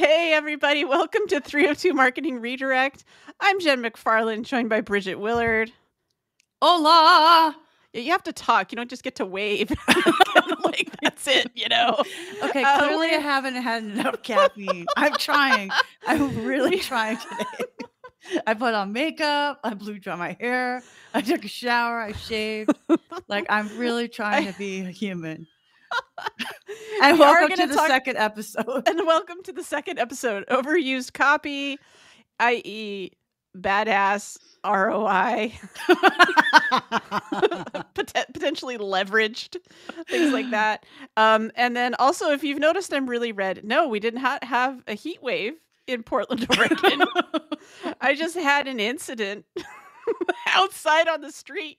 Hey, everybody. Welcome to 302 Marketing Redirect. I'm Jen McFarland, joined by Bridget Willard. Hola. You have to talk. You don't just get to wave. Like, that's it, you know. Okay, clearly I haven't had enough caffeine. I'm trying. I'm really trying today. I put on makeup. I blew dry my hair. I took a shower. I shaved. Like, I'm really trying to be a human. And welcome to the second episode. And welcome to the second episode. Overused copy, i.e., badass ROI, potentially leveraged, things like that. And then also, if you've noticed, I'm really red. No, we did not have a heat wave in Portland, Oregon. I just had an incident outside on the street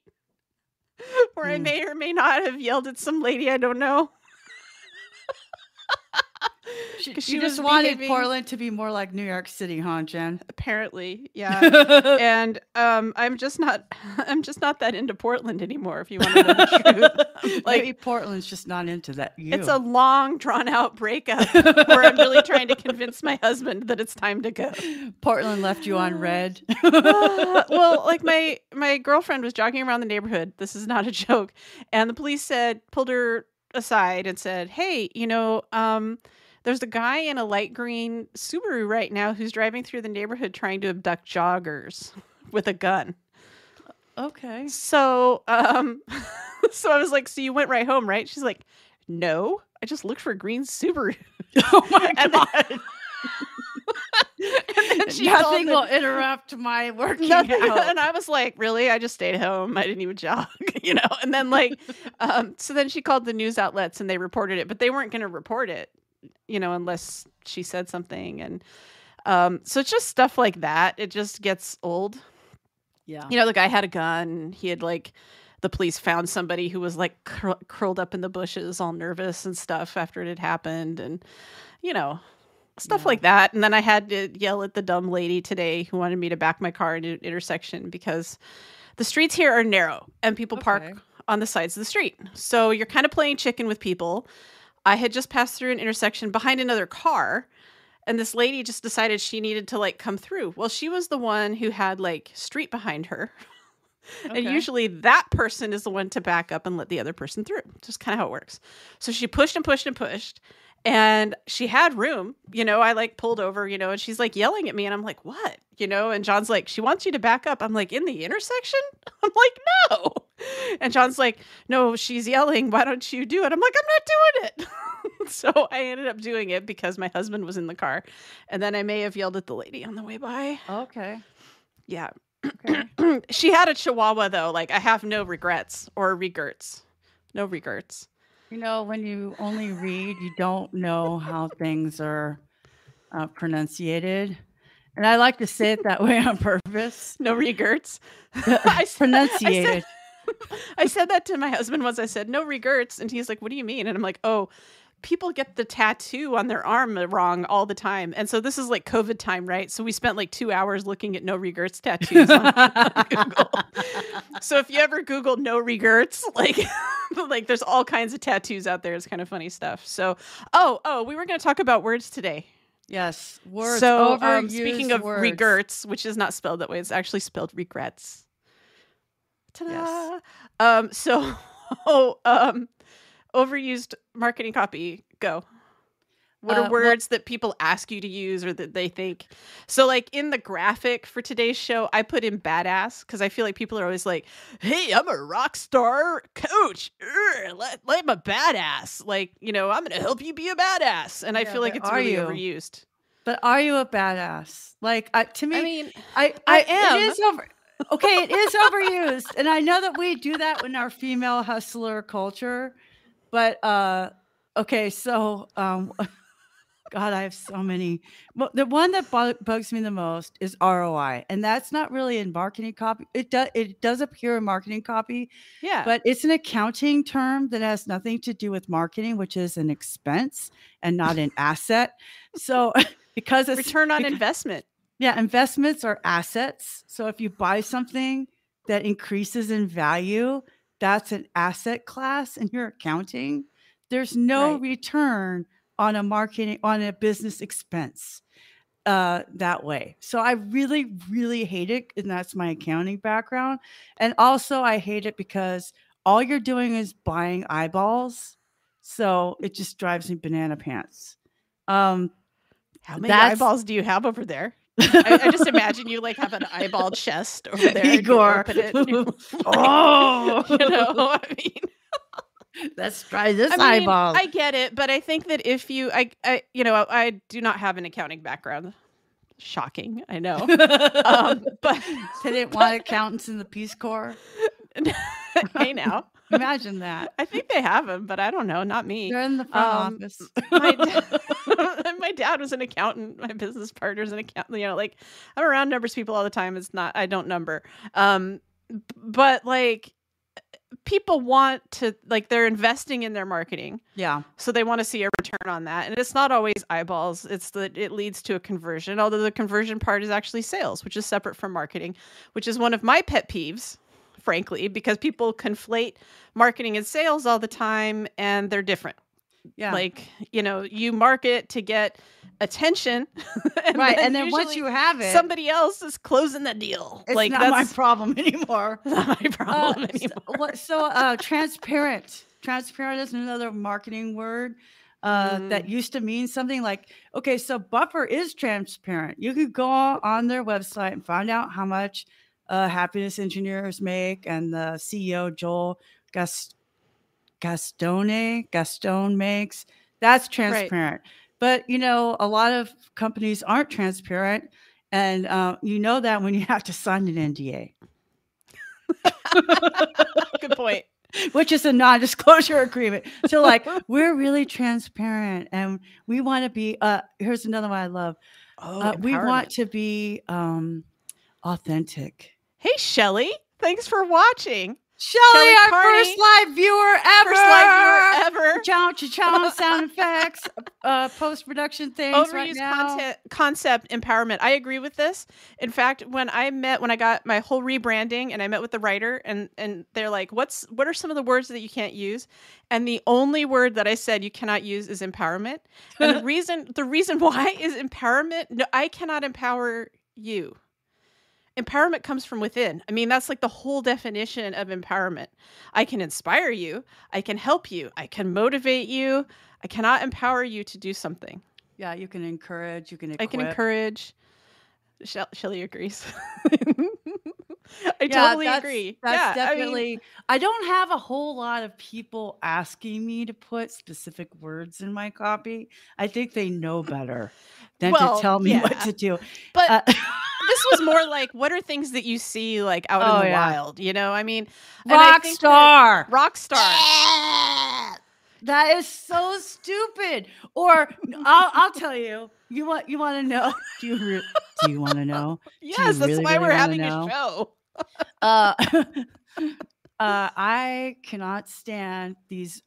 where I may or may not have yelled at some lady. I don't know. She just wanted Portland to be more like New York City, huh, Jen? Apparently, yeah. And I'm just not that into Portland anymore, if you want to know the truth. Like, maybe Portland's just not into that. It's a long, drawn-out breakup where I'm really trying to convince my husband that it's time to go. Portland left you on red. Well, like my girlfriend was jogging around the neighborhood. This is not a joke. And the police pulled her aside and said, hey, you know, there's a guy in a light green Subaru right now who's driving through the neighborhood trying to abduct joggers with a gun. Okay. So, so I was like, so you went right home, right? She's like, no, I just looked for a green Subaru. Oh my God. And then nothing will interrupt my working out. And I was like, really? I just stayed home. I didn't even jog, you know? And then like, so then she called the news outlets and they reported it, but they weren't going to report it, you know, unless she said something. And so it's just stuff like that. It just gets old. Yeah. You know, the guy had a gun. He had like, the police found somebody who was like curled up in the bushes, all nervous and stuff after it had happened. And, you know, stuff like that. And then I had to yell at the dumb lady today who wanted me to back my car into an intersection because the streets here are narrow and people park on the sides of the street. So you're kind of playing chicken with people. I had just passed through an intersection behind another car and this lady just decided she needed to like come through. Well, she was the one who had like street behind her. Okay. And usually that person is the one to back up and let the other person through. Just kind of how it works. So she pushed and pushed and pushed. And she had room, you know, I like pulled over, you know, and she's like yelling at me and I'm like, what, you know, and John's like, she wants you to back up. I'm like, in the intersection? I'm like, no. And John's like, no, she's yelling. Why don't you do it? I'm like, I'm not doing it. So I ended up doing it because my husband was in the car and then I may have yelled at the lady on the way by. Okay. Yeah. Okay. She had a Chihuahua though. Like I have no regrets or regrets, no regrets. You know, when you only read, you don't know how things are pronunciated. And I like to say it that way on purpose. No regrets. Pronunciated. I said that to my husband once. I said, no regrets. And he's like, what do you mean? And I'm like, oh, people get the tattoo on their arm wrong all the time. And so this is like COVID time, right? So we spent like 2 hours looking at no regrets tattoos on Google. So if you ever Google no regrets, like... Like there's all kinds of tattoos out there. It's kind of funny stuff. So, oh, we were going to talk about words today. Yes. Words. So speaking of words. Regrets, which is not spelled that way. It's actually spelled regrets. Ta-da. Yes. Overused marketing copy. Go. What are words that people ask you to use or that they think? So like in the graphic for today's show, I put in badass because I feel like people are always like, hey, I'm a rock star coach. I'm a badass. Like, you know, I'm going to help you be a badass. And I feel like it's really overused. But are you a badass? Like to me, I mean, I am. It is overused. And I know that we do that in our female hustler culture. But God, I have so many. The one that bugs me the most is ROI, and that's not really in marketing copy. It does appear in marketing copy, yeah. But it's an accounting term that has nothing to do with marketing, which is an expense and not an asset. So, because it's return on investment. Yeah, investments are assets. So if you buy something that increases in value, that's an asset class in your accounting. There's no return on a marketing, on a business expense that way. So I really, really hate it. And that's my accounting background. And also I hate it because all you're doing is buying eyeballs. So it just drives me banana pants. How many eyeballs do you have over there? I just imagine you like have an eyeball chest over there. Igor. Oh, you know, I mean, let's try this eyeball. I get it, but I think that if you, you know, I do not have an accounting background. Shocking, I know. But they didn't want accountants in the Peace Corps. Hey, now. Imagine that. I think they have them, but I don't know. Not me. They're in the front office. My dad was an accountant. My business partner's an accountant. You know, like I'm around numbers people all the time. It's not, I don't number. But like people want to, like they're investing in their marketing. Yeah. So they want to see a return on that. And it's not always eyeballs. It's that it leads to a conversion. Although the conversion part is actually sales, which is separate from marketing, which is one of my pet peeves. Frankly, because people conflate marketing and sales all the time and they're different. Yeah. Like, you know, you market to get attention. And right. Then once you have it, somebody else is closing the deal. It's like, not my problem anymore. Not my problem anymore. So transparent. Transparent is another marketing word that used to mean something like, okay, so Buffer is transparent. You could go on their website and find out how much happiness engineers make, and the CEO Joel Gastone makes. That's transparent. Right. But you know, a lot of companies aren't transparent, and you know that when you have to sign an NDA. Good point. Which is a non-disclosure agreement. So, like, we're really transparent, and we want to be. Here's another one I love. We want to be authentic. Hey, Shelly. Thanks for watching. Shelly, our first live viewer ever. Challenge sound effects, post-production things right now. Overused concept empowerment. I agree with this. In fact, when I got my whole rebranding and I met with the writer and they're like, what are some of the words that you can't use? And the only word that I said you cannot use is empowerment. And the reason why is empowerment. No, I cannot empower you. Empowerment comes from within. I mean, that's like the whole definition of empowerment. I can inspire you. I can help you. I can motivate you. I cannot empower you to do something. Yeah, you can encourage. You can equip. I can encourage. Shelly agrees. I totally agree. That's definitely. I don't have a whole lot of people asking me to put specific words in my copy. I think they know better than to tell me what to do. But this was more like, what are things that you see like out in the wild? You know, I mean, rock star. That is so stupid. Or I'll tell you. You want to know? Do you want to know? Yes, that's really, why really we're having a show. I cannot stand these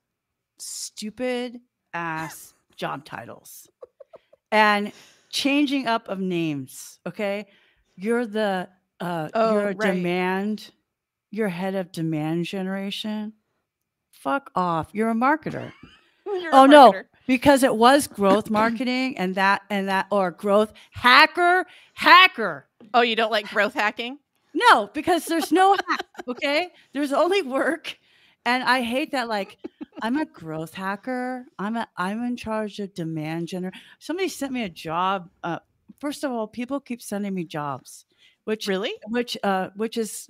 stupid ass job titles and changing up of names. Okay, you're the You're head of demand generation. Fuck off. You're a marketer. No, because it was growth marketing and that or growth hacker. Oh, you don't like growth hacking? No, because there's no hack. Okay. There's only work. And I hate that. Like, I'm a growth hacker. I'm in charge of demand generation. Somebody sent me a job. First of all, people keep sending me jobs, which is,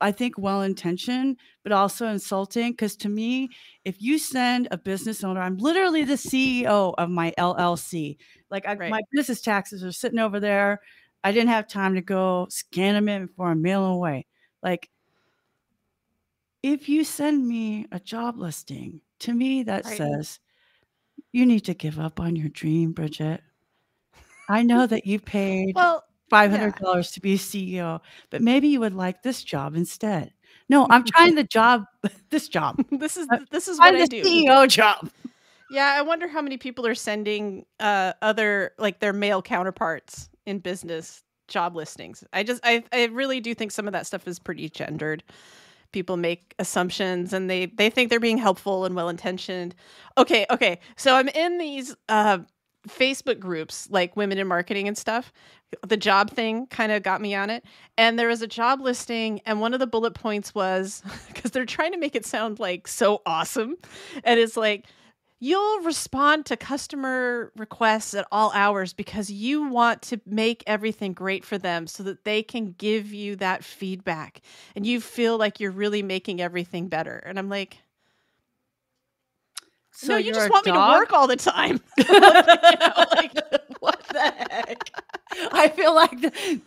I think well-intentioned, but also insulting. Because to me, if you send a business owner, I'm literally the CEO of my LLC. Like my business taxes are sitting over there. I didn't have time to go scan them in before I mail them away. Like, if you send me a job listing, to me that says, you need to give up on your dream, Bridget. I know that you paid... $500 to be CEO, but maybe you would like this job instead. No, I'm trying the job. This job. This is what I do. CEO job. Yeah, I wonder how many people are sending other like their male counterparts in business job listings. I really do think some of that stuff is pretty gendered. people make assumptions and they think they're being helpful and well-intentioned. Okay. So I'm in these Facebook groups, like Women in Marketing and stuff. The job thing kind of got me on it. And there was a job listing. And one of the bullet points was, because they're trying to make it sound like so awesome. And it's like, you'll respond to customer requests at all hours because you want to make everything great for them so that they can give you that feedback and you feel like you're really making everything better. And I'm like, so no, you just want me to work all the time. What the heck? I feel like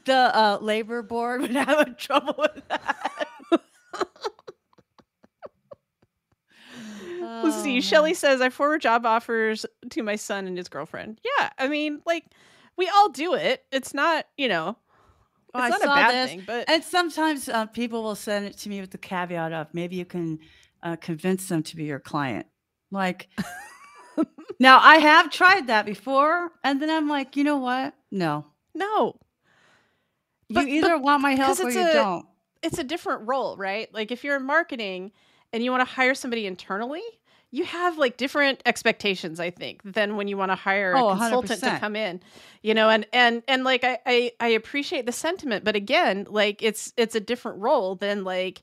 the labor board would have trouble with that. Let's see. Shelly says, I forward job offers to my son and his girlfriend. Yeah. I mean, like, we all do it. It's not, you know, it's not a bad thing. But... And sometimes people will send it to me with the caveat of maybe you can convince them to be your client. Like, now I have tried that before. And then I'm like, you know what? No. You either want my help or you don't. It's a different role, right? Like, if you're in marketing and you want to hire somebody internally, you have like different expectations, I think, than when you want to hire a consultant 100%. To come in, you know, and like, I appreciate the sentiment, but again, like it's a different role than like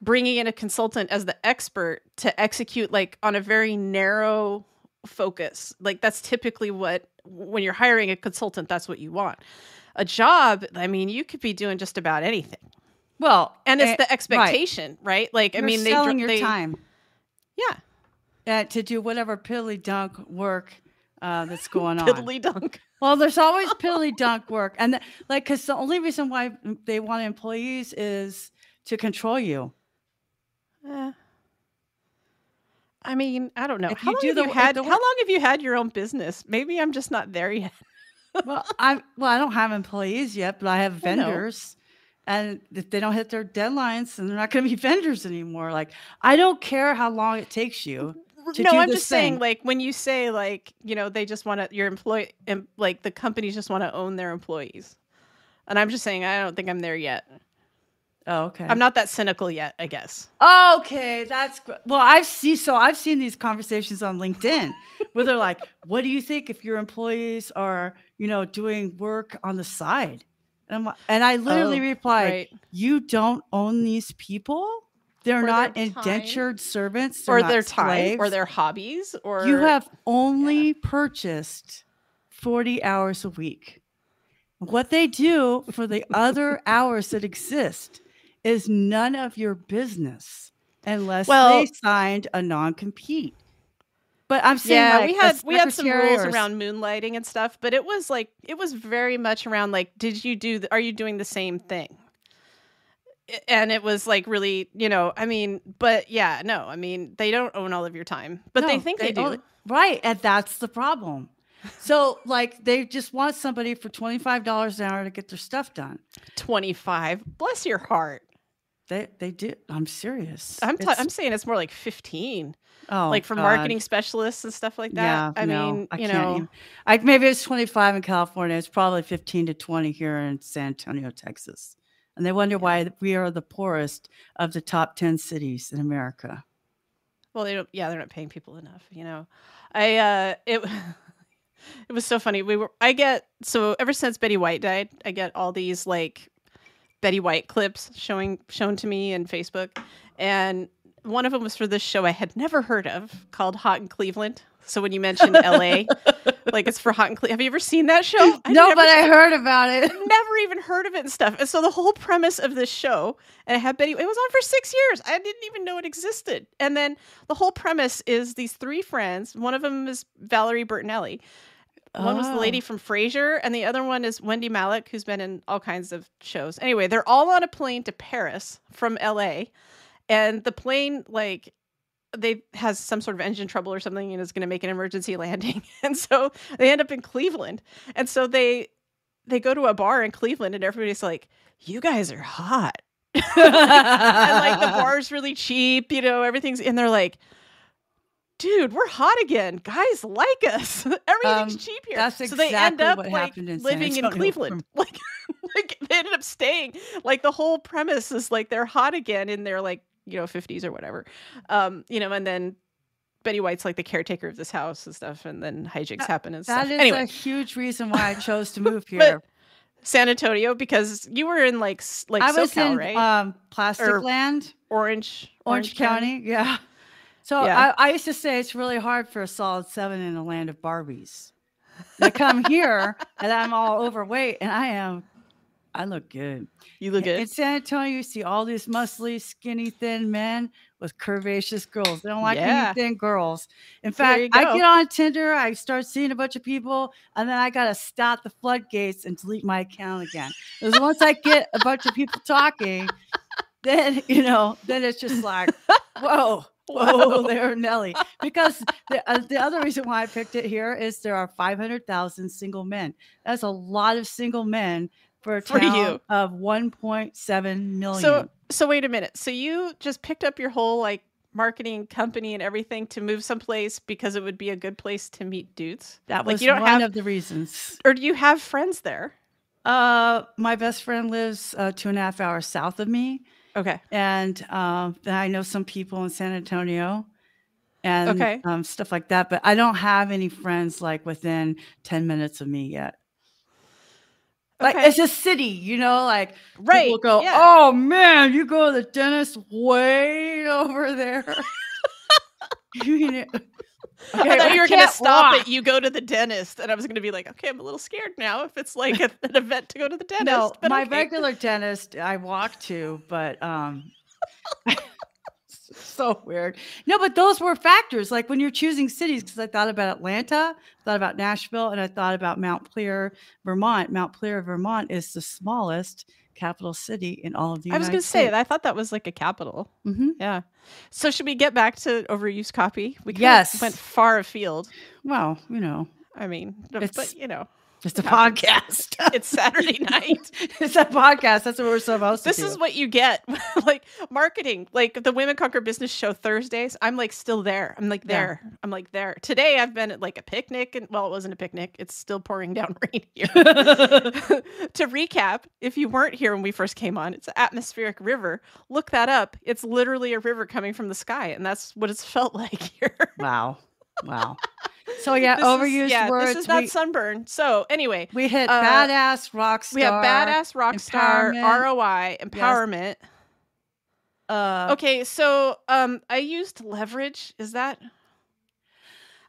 bringing in a consultant as the expert to execute like on a very narrow focus. Like that's typically what, when you're hiring a consultant, that's what you want. A job, I mean, you could be doing just about anything. Well, and it's the expectation, right? Like, you're selling your time. Yeah. To do whatever piddly dunk work that's going on. Piddly dunk. Well, there's always piddly dunk work. And like, because the only reason why they want employees is to control you. I mean, I don't know. How long have you had your own business? Maybe I'm just not there yet. Well, I don't have employees yet, but I have vendors. And if they don't hit their deadlines, then they're not going to be vendors anymore. Like, I don't care how long it takes you to do this. No, I'm just saying, like, when you say, like, you know, they just want to, your employee, like, the companies just want to own their employees. And I'm just saying, I don't think I'm there yet. Oh, okay. I'm not that cynical yet, I guess. Okay, that's well. I've seen these conversations on LinkedIn where they're like, "What do you think if your employees are, you know, doing work on the side?" And I literally replied, "You don't own these people. They're not indentured servants, or their time, or their hobbies. Or you have only purchased 40 hours a week. What they do for the other hours that exist is none of your business, unless they signed a non-compete." But I'm saying, yeah, like, we had some rules around moonlighting and stuff, but it was like, it was very much around like, are you doing the same thing? And it was like, really, you know, I mean, but yeah, no, I mean, they don't own all of your time, but they think they do. Right. And that's the problem. So like, they just want somebody for $25 an hour to get their stuff done. 25, bless your heart. They do. I'm serious. I'm saying it's more like 15. Oh, like for marketing specialists and stuff like that. Yeah, maybe it's 25 in California. It's probably 15 to 20 here in San Antonio, Texas. And they wonder why we are the poorest of the top 10 cities in America. Well, they're not paying people enough. You know, it was so funny. So ever since Betty White died, I get all these like Betty White clips shown to me in Facebook. And one of them was for this show I had never heard of called Hot in Cleveland. So when you mentioned L.A., like it's for Hot in Cleveland. Have you ever seen that show? No, but I heard about it. Never even heard of it and stuff. And so the whole premise of this show, and it had Betty, it was on for 6 years. I didn't even know it existed. And then the whole premise is these three friends. One of them is Valerie Bertinelli. One was the lady from Frasier, and the other one is Wendy Malick, who's been in all kinds of shows. Anyway, they're all on a plane to Paris from L.A., and the plane, like, they has some sort of engine trouble or something and is going to make an emergency landing. And so they end up in Cleveland. And so they go to a bar in Cleveland and everybody's like, "You guys are hot." And like the bar's really cheap, you know, everything's, and they're like, "Dude, we're hot again. Guys like us. Everything's cheap here." That's exactly so they end up like living in Cleveland. Like they ended up staying. Like the whole premise is like they're hot again in their like you know, 50s or whatever. You know, and then Betty White's like the caretaker of this house and stuff, and then hijinks happen and stuff. That is anyway. A huge reason why I chose to move here. San Antonio, because you were in like I was SoCal, in right? Plastic or Land, Orange County. Yeah. So yeah. I used to say it's really hard for a solid seven in a land of Barbies. I come here and I'm all overweight, and I look good. You look good. In San Antonio, you see all these muscly, skinny, thin men with curvaceous girls. They don't like any thin girls. In fact, I get on Tinder, I start seeing a bunch of people, and then I got to stop the floodgates and delete my account again. Because once I get a bunch of people talking, then, you know, then it's just like, whoa. Whoa there, Nelly. Because the other reason why I picked it here is there are 500,000 single men. That's a lot of single men for a town of 1.7 million. So wait a minute. So you just picked up your whole like marketing company and everything to move someplace because it would be a good place to meet dudes? That was one of the reasons. Or do you have friends there? My best friend lives 2.5 hours south of me. Okay. And I know some people in San Antonio and stuff like that, but I don't have any friends like within 10 minutes of me yet. Okay. Like it's a city, you know, like people go, oh man, you go to the dentist way over there. You know, I thought you were going to stop it. You go to the dentist. And I was going to be like, okay, I'm a little scared now if it's like an event to go to the dentist. No, but my regular dentist I walk to, but so weird. No, but those were factors. Like when you're choosing cities, because I thought about Atlanta, thought about Nashville, and I thought about Montpelier, Vermont. Montpelier, Vermont is the smallest capital city in all of the United States. I was going to say, I thought that was like a capital. Mm-hmm. Yeah. So should we get back to overused copy? We went far afield. Well, you know, I mean, but you know, it's a podcast. It's Saturday night. It's a podcast. That's what we're supposed to do. This is what you get. Like marketing, like the Women Conquer Business Show Thursdays. I'm like still there. I'm like there. Yeah. I'm like there. Today I've been at like a picnic. And well, it wasn't a picnic. It's still pouring down rain here. To recap, if you weren't here when we first came on, it's an atmospheric river. Look that up. It's literally a river coming from the sky. And that's what it's felt like here. Wow. So yeah, overused words. This is not sunburn. So anyway, we hit badass rock star. We have badass rock star, ROI, empowerment. Yes. Okay, so I used leverage.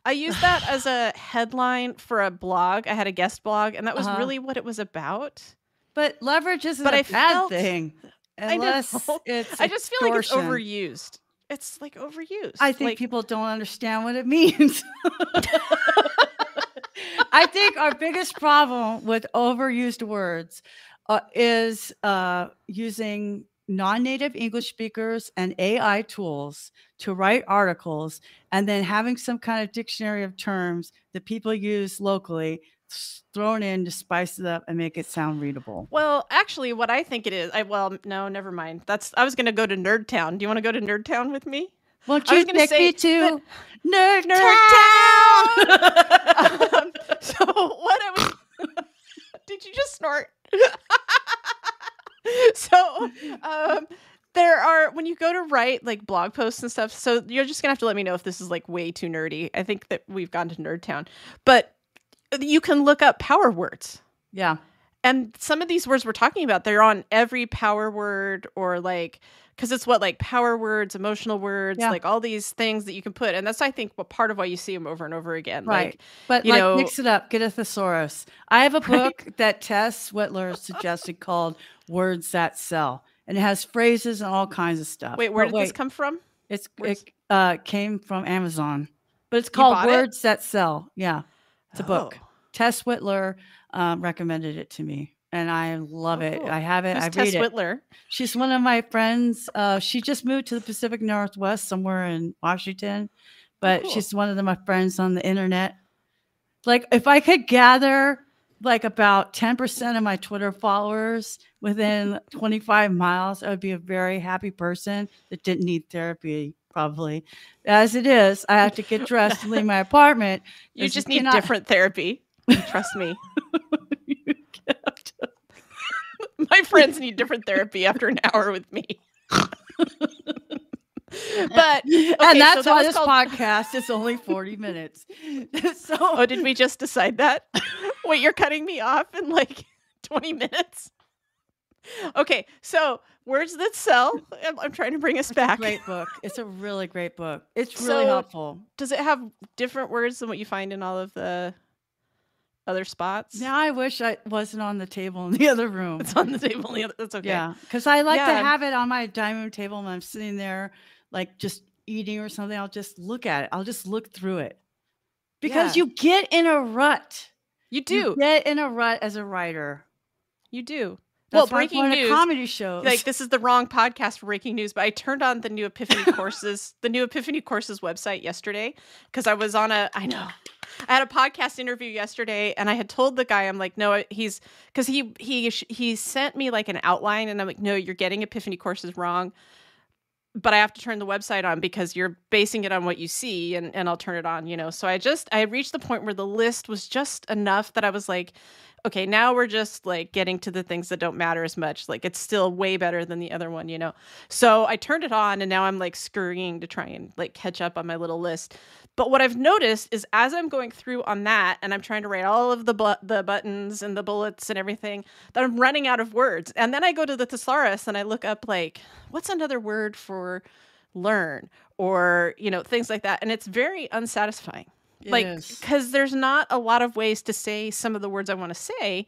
I used that as a headline for a blog. I had a guest blog, and that was really what it was about. But leverage isn't a bad thing. I just feel like it's overused. It's like overused. I think people don't understand what it means. I think our biggest problem with overused words is using non-native English speakers and AI tools to write articles and then having some kind of dictionary of terms that people use locally thrown in to spice it up and make it sound readable. Well, actually what I think it is, never mind. I was going to go to Nerd Town. Do you want to go to Nerd Town with me? Won't you take me to Nerd Town? So what I was, did you just snort? There are, when you go to write like blog posts and stuff, so you're just gonna have to let me know if this is like way too nerdy. I think that we've gone to Nerd Town, but you can look up power words. Yeah. And some of these words we're talking about, they're on every power word or like, because it's what like power words, emotional words, like all these things that you can put. And that's, I think, what part of why you see them over and over again. Right. Like, but you know, mix it up, get a thesaurus. I have a book that Tess Whitler suggested called Words That Sell. And it has phrases and all kinds of stuff. Wait, where did this come from? It came from Amazon. But it's called Words That Sell. Yeah. It's a book. Tess Whitler recommended it to me, and I love it. I have it. Who's Tess Whitler? She's one of my friends. She just moved to the Pacific Northwest, somewhere in Washington, but she's one of my friends on the internet. Like, if I could gather like about 10% of my Twitter followers within 25 miles, I would be a very happy person that didn't need therapy. Probably. As it is, I have to get dressed and leave my apartment. You just need different therapy. Trust me. My friends need different therapy after an hour with me. But okay, and that's so why this podcast is only 40 minutes. So oh, did we just decide that? Wait, you're cutting me off in like 20 minutes? Okay, so Words That Sell. I'm trying to bring us back. It's a great book. It's a really great book. It's really helpful. Does it have different words than what you find in all of the other spots? Now I wish I wasn't on the table in the other room. It's on the table in the other. That's okay. Yeah, because I like to have it on my dining room table when I'm sitting there, like just eating or something. I'll just look at it. I'll just look through it, because you get in a rut. You do. You get in a rut as a writer. You do. That's well, breaking news. Comedy shows. Like, this is the wrong podcast for breaking news, but I turned on the new Epiphany Courses, the new Epiphany Courses website yesterday, because I was on a, I know, I had a podcast interview yesterday, and I had told the guy, I'm like, no, he's, because he sent me like an outline, and I'm like, no, you're getting Epiphany Courses wrong, but I have to turn the website on because you're basing it on what you see, and I'll turn it on, you know. So I reached the point where the list was just enough that I was like, okay, now we're just like getting to the things that don't matter as much. Like, it's still way better than the other one, you know? So I turned it on, and now I'm like scurrying to try and like catch up on my little list. But what I've noticed is as I'm going through on that, and I'm trying to write all of the buttons and the bullets and everything, that I'm running out of words. And then I go to the thesaurus and I look up like, what's another word for learn, or, you know, things like that. And it's very unsatisfying. Like, because there's not a lot of ways to say some of the words I want to say.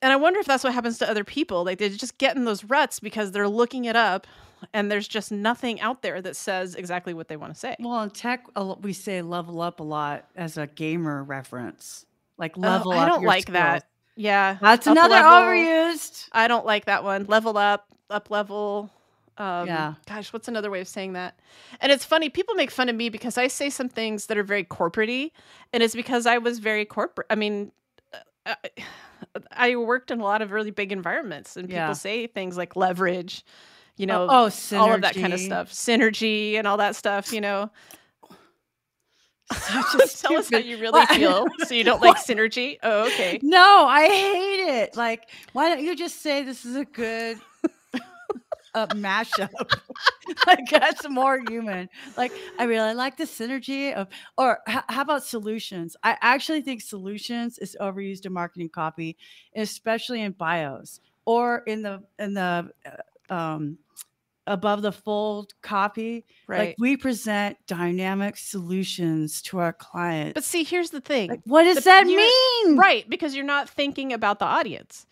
And I wonder if that's what happens to other people. Like, they just get in those ruts because they're looking it up, and there's just nothing out there that says exactly what they want to say. Well, in tech, we say level up a lot as a gamer reference. Like, level up. I don't like that. Yeah. That's another overused. I don't like that one. Level up, up level. Gosh, what's another way of saying that? And it's funny, people make fun of me because I say some things that are very corporate-y, and it's because I was very corporate. I mean, I worked in a lot of really big environments, and people say things like leverage, you know, all of that kind of stuff, synergy and all that stuff, you know. Tell us how you really feel. So you don't like synergy? Oh, okay. No, I hate it. Like, why don't you just say this is a good... a mashup. Like, that's more human. Like, I really like the synergy of, or how about solutions? I actually think solutions is overused in marketing copy, especially in bios or in the above the fold copy. Right. Like, we present dynamic solutions to our clients. But see, here's the thing. Like, what does that mean? Right. Because you're not thinking about the audience.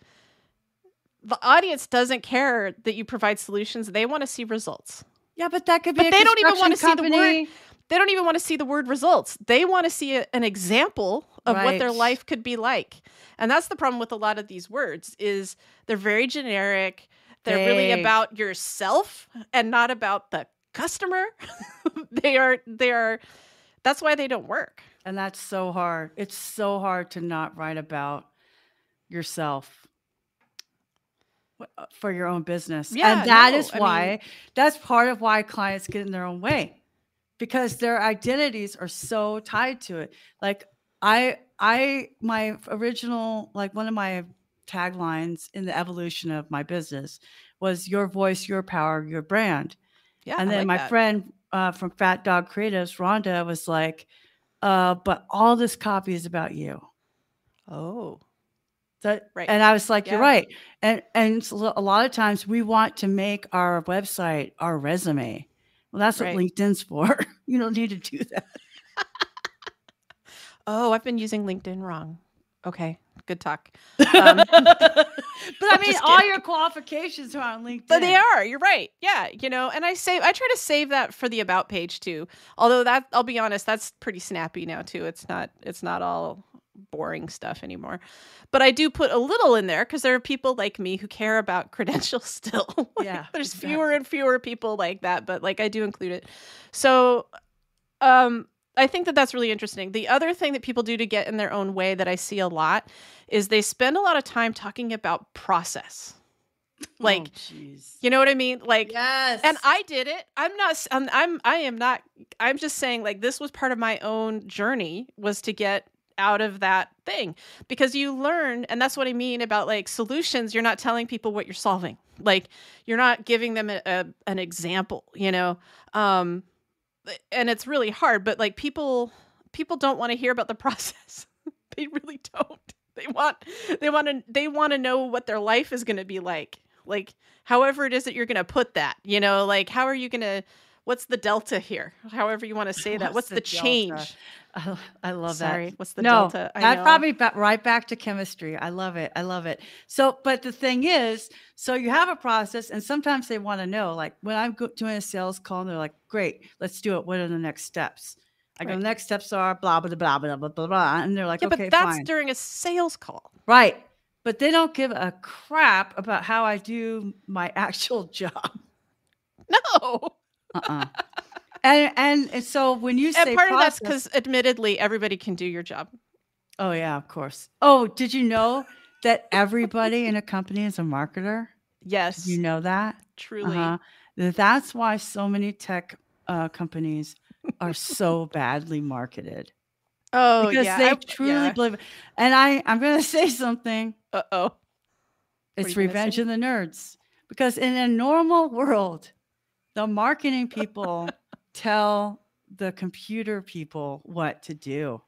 The audience doesn't care that you provide solutions. They want to see results. Yeah, but that could be. But they don't even want to see the word. They don't even want to see the word results. They want to see an example of what their life could be like. And that's the problem with a lot of these words, is they're very generic. They're really about yourself and not about the customer. They are. That's why they don't work. And that's so hard. It's so hard to not write about yourself for your own business. Yeah, and that is why, that's part of why clients get in their own way, because their identities are so tied to it. Like, my original, like, one of my taglines in the evolution of my business was your voice, your power, your brand. Yeah. And then like my friend from Fat Dog Creatives, Rhonda, was like, but all this copy is about you. Oh, right. And I was like, you're right. And so a lot of times we want to make our website our resume. Well, that's what LinkedIn's for. You don't need to do that. Oh, I've been using LinkedIn wrong. Okay, good talk. But I mean, all your qualifications are on LinkedIn. But they are. You're right. Yeah, you know. And I try to save that for the about page too. Although that, I'll be honest, that's pretty snappy now too. It's not all boring stuff anymore, but I do put a little in there because there are people like me who care about credentials still. Like, yeah, there's fewer and fewer people like that, but like I do include it. So I think that that's really interesting. The other thing that people do to get in their own way that I see a lot is they spend a lot of time talking about process. Like, you know what I mean? Like, and I did it. I am not, I'm just saying, like, this was part of my own journey, was to get out of that thing, because you learn. And that's what I mean about like solutions. You're not telling people what you're solving. Like you're not giving them an example, you know? And it's really hard, but like people don't want to hear about the process. They really don't. They want to know what their life is going to be like however it is that you're going to put that, you know, like, how are you going to, what's the delta here? However you want to say that. What's the change? I love that. Sorry, what's the delta? That probably right back to chemistry. I love it. I love it. So, but the thing is, so you have a process, and sometimes they want to know, like when I'm doing a sales call, and they're like, great, let's do it. What are the next steps? I go, the next steps are blah, blah, blah, blah, blah, blah, blah. And they're like, yeah, okay, but that's fine. During a sales call. Right. But they don't give a crap about how I do my actual job. No. And so when you say part process, of that's because admittedly everybody can do your job. Oh yeah, of course. Oh, did you know that everybody in a company is a marketer? Yes. Did you know that? Truly. That's why so many tech companies are so badly marketed. Oh, because yeah. Because they truly believe it. And I'm going to say something. Uh-oh. It's Revenge of the Nerds. Because in a normal world, the marketing people tell the computer people what to do.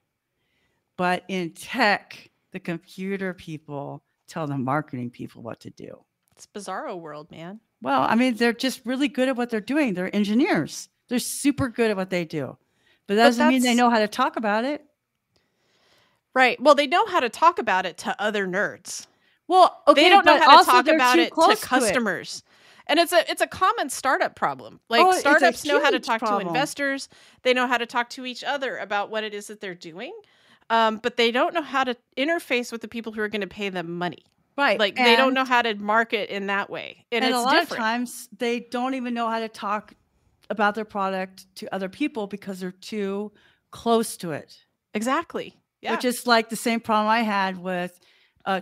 But in tech, the computer people tell the marketing people what to do. It's a bizarro world, man. Well, I mean, they're just really good at what they're doing. They're engineers. They're super good at what they do. But that doesn't mean they know how to talk about it. Right. Well, they know how to talk about it to other nerds. Well, okay, they don't know how to talk about it to customers. And it's a common startup problem. Like startups know how to talk to investors. They know how to talk to each other about what it is that they're doing. But they don't know how to interface with the people who are going to pay them money. Right. Like they don't know how to market in that way. And it's a lot different. Of times they don't even know how to talk about their product to other people because they're too close to it. Exactly. Yeah. Which is like the same problem I had with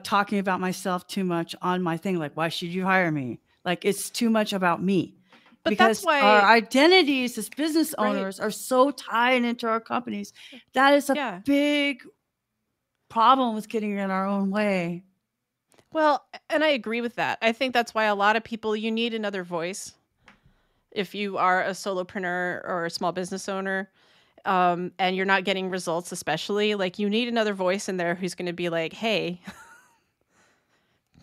talking about myself too much on my thing. Like, why should you hire me? Like, it's too much about me. But because that's why our identities as business owners are so tied into our companies. That is a big problem with getting in our own way. Well, and I agree with that. I think that's why a lot of people, you need another voice. If you are a solopreneur or a small business owner, and you're not getting results, especially, like you need another voice in there who's going to be like, hey,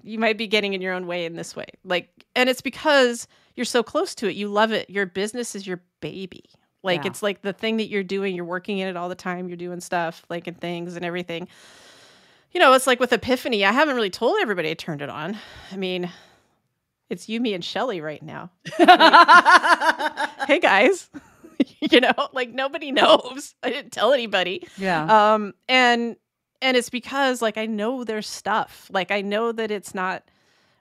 you might be getting in your own way in this way. Like, and it's because you're so close to it. You love it. Your business is your baby. Like, it's like the thing that you're doing. You're working in it all the time. You're doing stuff like and things and everything. You know, it's like with Epiphany. I haven't really told everybody I turned it on. I mean, it's you, me, and Shelly right now. Like, hey guys, you know, like nobody knows. I didn't tell anybody. Yeah. And it's because like, I know there's stuff, like I know that it's not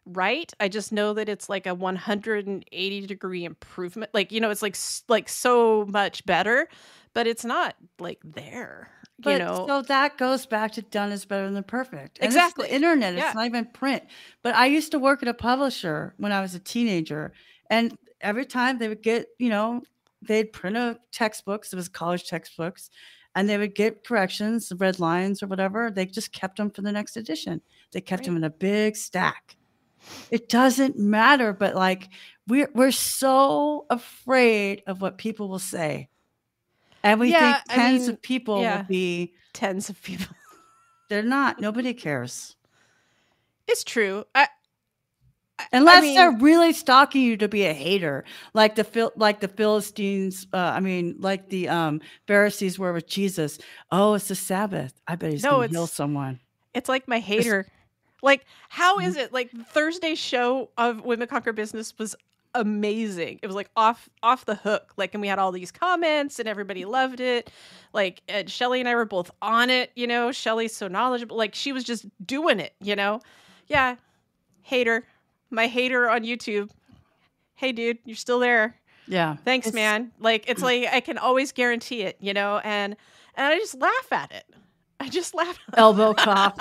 right. I just know that it's like a 180-degree improvement. Like, you know, it's like so much better, but it's not like there. But, you know, so that goes back to done is better than perfect. And exactly. It's the internet. It's not even print. But I used to work at a publisher when I was a teenager, and every time they would get, you know, they'd print a textbooks. It was college textbooks, and they would get corrections, red lines or whatever. They just kept them for the next edition. They kept them in a big stack. It doesn't matter. But like we're so afraid of what people will say. And we think tens of people. They're not. Nobody cares. It's true. Unless they're really stalking you to be a hater, like the Philistines. Like the Pharisees were with Jesus. Oh, it's the Sabbath. I bet he's going to heal someone. It's like my hater. Like, how is it? Like Thursday's show of Women Conquer Business was amazing. It was like off the hook. Like, and we had all these comments and everybody loved it. Like, and Shelly and I were both on it, you know. Shelly's so knowledgeable. Like, she was just doing it, you know? Yeah. Hater. My hater on YouTube. Hey dude, you're still there. Yeah. Thanks, man. Like, it's like, I can always guarantee it, you know? And I just laugh at it. I just laugh. Elbow cop.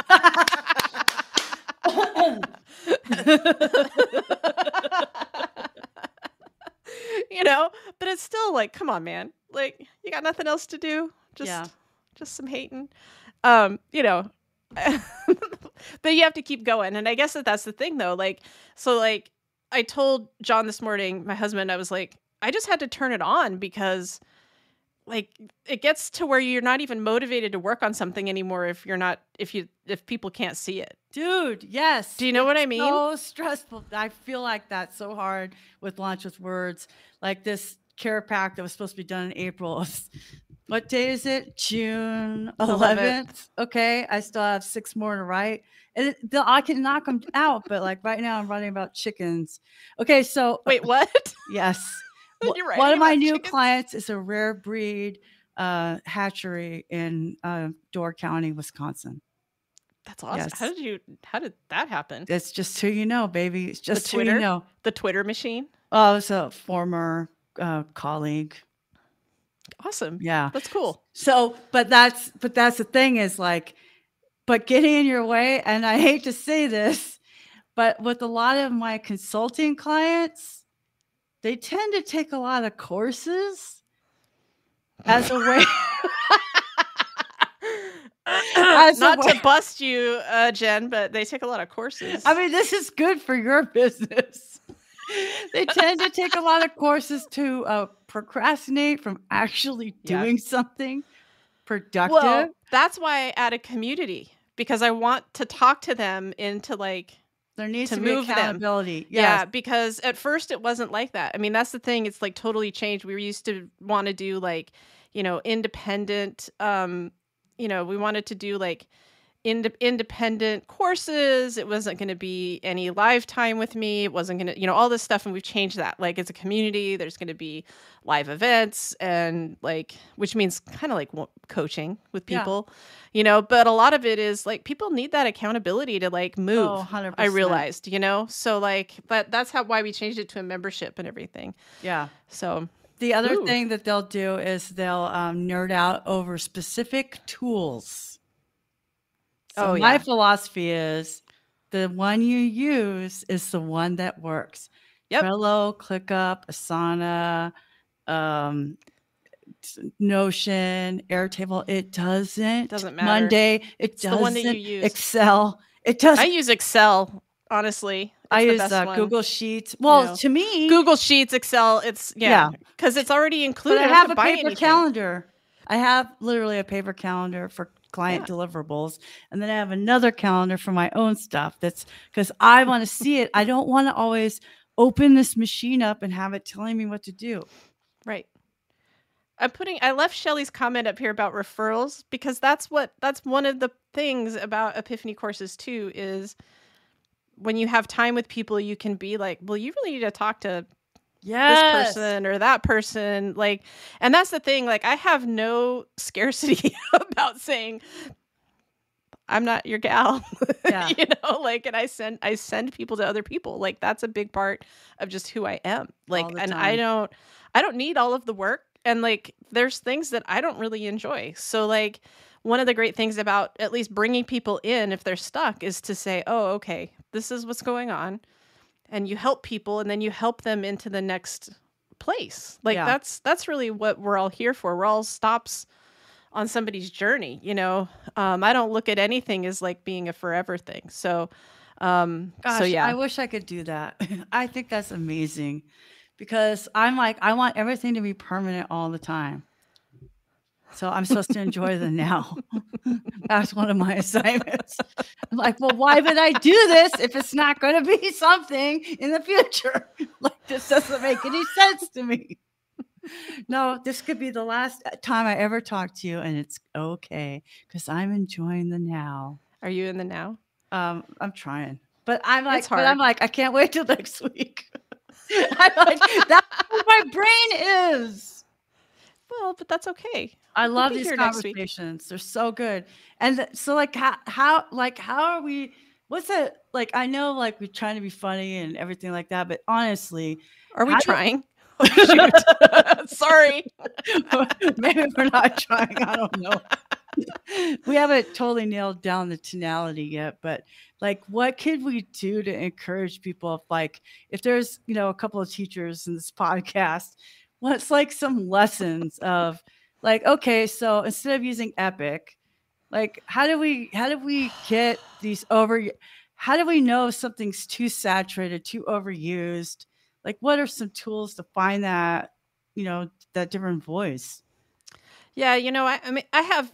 You know, but it's still like, come on, man. Like, you got nothing else to do. Just some hating. you know, but you have to keep going. And I guess that that's the thing though. Like, so like I told John this morning, my husband, I was like, I just had to turn it on because like it gets to where you're not even motivated to work on something anymore if you're not, if people can't see it. Dude, yes. Do you know what I mean? So stressful. I feel like that so hard with Launch with Words, like this care pack that was supposed to be done in April. What day is it? June 11th. Okay. I still have 6 more to write. And I can knock them out, but like right now I'm writing about chickens. Okay. So wait, what? Yes. You're right. One of my new clients is a rare breed hatchery in Door County, Wisconsin. That's awesome. Yes. How did that happen? It's just who you know, baby. It's just Twitter, who you know. The Twitter machine? Oh, it's a former colleague. Awesome. Yeah. That's cool. So, but that's the thing is like, but getting in your way, and I hate to say this, but with a lot of my consulting clients, they tend to take a lot of courses as a way. Not to bust you, Jen, but they take a lot of courses. I mean, this is good for your business. They tend to take a lot of courses to procrastinate from actually doing something productive. Well, that's why I add a community, because I want to talk to them into like, there needs to be accountability. Yes. Yeah, because at first it wasn't like that. I mean, that's the thing. It's like totally changed. We used to want to do like, you know, independent, you know, we wanted to do like independent courses. It wasn't going to be any live time with me. It wasn't going to, you know, all this stuff. And we've changed that. Like it's a community. There's going to be live events and like, which means kind of like coaching with people, you know, but a lot of it is like people need that accountability to like move. Oh, 100%. I realized, you know, so like, but that's why we changed it to a membership and everything. Yeah. So the other thing that they'll do is they'll nerd out over specific tools. So my philosophy is the one you use is the one that works. Yep. Trello, ClickUp, Asana, Notion, Airtable. It doesn't matter. Monday. It's the one that you use. Excel. It doesn't. I use Excel. Honestly, I use Google Sheets. Well, you know, to me, Google Sheets, Excel. It's because it's already included. But I have a paper calendar. I have literally a paper calendar for client deliverables, and then I have another calendar for my own stuff. That's because I want to see it. I don't want to always open this machine up and have it telling me what to do. Right. I left Shelly's comment up here about referrals, because that's one of the things about Epiphany courses too, is when you have time with people, you can be like, well, you really need to talk to this person or that person. Like, and that's the thing. Like, I have no scarcity about saying I'm not your gal, you know, like, and I send people to other people. Like, that's a big part of just who I am. Like, and I don't need all of the work. And like, there's things that I don't really enjoy. So like, one of the great things about at least bringing people in, if they're stuck, is to say, oh, okay, this is what's going on. And you help people, and then you help them into the next place. Like that's really what we're all here for. We're all stops on somebody's journey, you know. I don't look at anything as like being a forever thing. So, gosh, so yeah, I wish I could do that. I think that's amazing, because I'm like, I want everything to be permanent all the time. So I'm supposed to enjoy the now. That's one of my assignments. I'm like, well, why would I do this if it's not going to be something in the future? Like, this doesn't make any sense to me. No, this could be the last time I ever talk to you, and it's okay, because I'm enjoying the now. Are you in the now? I'm trying, but I'm like, it's hard. But I'm like, I can't wait till next week. I'm like, that's where my brain is. Well, but that's okay. I love these conversations. They're so good. And so like, how are we, what's it like? I know like we're trying to be funny and everything like that, but honestly, are we trying? Oh, shoot. Sorry. Maybe we're not trying. I don't know. We haven't totally nailed down the tonality yet, but like, what could we do to encourage people? If like, if there's, you know, a couple of teachers in this podcast, well, it's like some lessons of like, okay, so instead of using Epic, Like, how do we get these over? How do we know something's too saturated, too overused? Like, what are some tools to find that, you know, that different voice? Yeah, you know, I mean, I have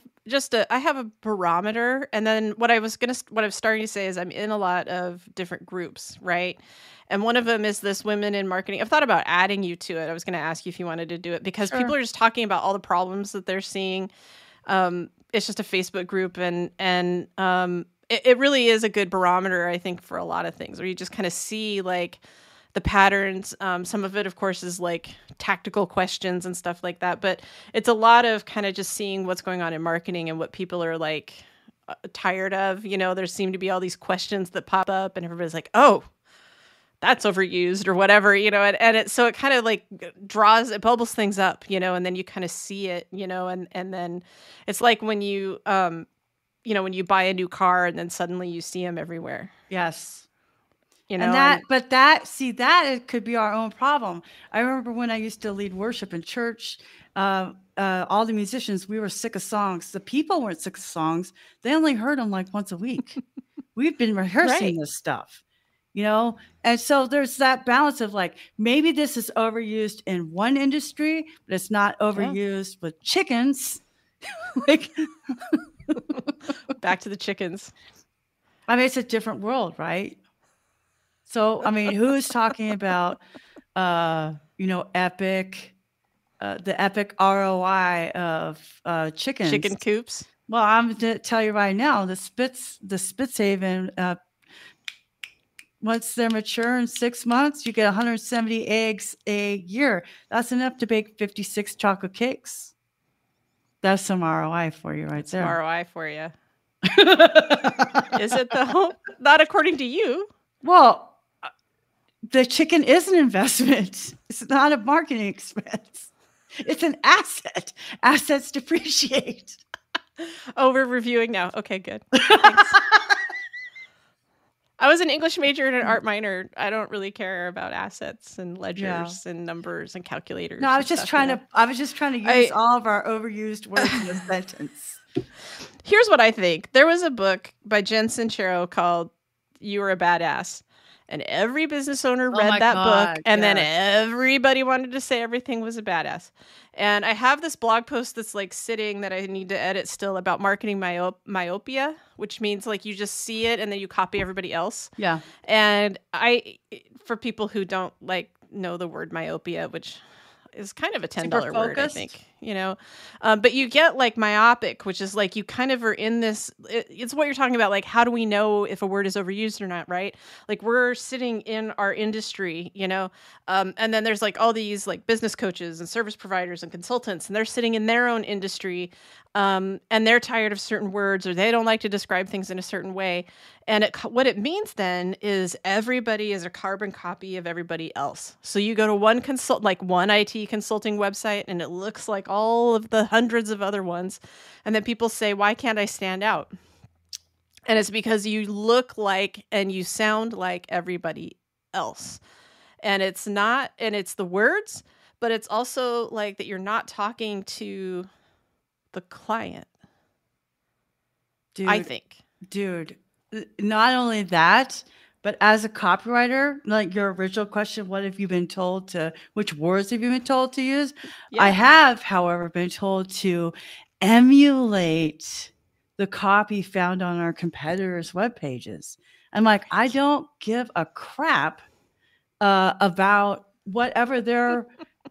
a barometer, and then what I was starting to say is I'm in a lot of different groups, right? And one of them is this Women in Marketing. I've thought about adding you to it. I was going to ask you if you wanted to do it, because sure, people are just talking about all the problems that they're seeing. It's just a Facebook group, and it really is a good barometer, I think, for a lot of things, where you just kind of see like the patterns. Some of it, of course, is like tactical questions and stuff like that. But it's a lot of kind of just seeing what's going on in marketing and what people are like tired of. You know, there seem to be all these questions that pop up and everybody's like, oh, that's overused or whatever, you know, and so it kind of like bubbles things up, you know, and then you kind of see it, you know, and then it's like when you, you know, when you buy a new car and then suddenly you see them everywhere. Yes. You know, and it could be our own problem. I remember when I used to lead worship in church, all the musicians, we were sick of songs. The people weren't sick of songs. They only heard them like once a week. We've been rehearsing this stuff, you know? And so there's that balance of like, maybe this is overused in one industry, but it's not overused with chickens. Like, back to the chickens. I mean, it's a different world, right? So, I mean, who's talking about, you know, the epic ROI of chickens? Chicken coops? Well, I'm going to tell you right now, the Spitzhauben, once they're mature in 6 months, you get 170 eggs a year. That's enough to bake 56 chocolate cakes. That's some ROI for you right there. Some ROI for you. Is it though? Not according to you. Well, the chicken is an investment. It's not a marketing expense. It's an asset. Assets depreciate. Oh, we're reviewing now. Okay, good. Thanks. I was an English major and an art minor. I don't really care about assets and ledgers and numbers and calculators. No, I was just trying to use all of our overused words in a sentence. Here's what I think. There was a book by Jen Sincero called You Were a Badass. And every business owner read that book. And then everybody wanted to say everything was a badass. And I have this blog post that's like sitting that I need to edit still about marketing myopia, which means like you just see it and then you copy everybody else. Yeah. And for people who don't like know the word myopia, which is kind of a $10 word, I think, you know, but you get like myopic, which is like you kind of are in this, it's what you're talking about. Like, how do we know if a word is overused or not? Right. Like we're sitting in our industry, you know, and then there's like all these like business coaches and service providers and consultants, and they're sitting in their own industry. And they're tired of certain words, or they don't like to describe things in a certain way. And what it means then is everybody is a carbon copy of everybody else. So you go to one IT consulting website, and it looks like all of the hundreds of other ones. And then people say, why can't I stand out? And it's because you look like and you sound like everybody else. And it's not, and it's the words, but it's also like that you're not talking to the client. Dude, not only that, but as a copywriter, like your original question, which words have you been told to use? Yeah. I have, however, been told to emulate the copy found on our competitors' web pages. I'm like, I don't give a crap about whatever their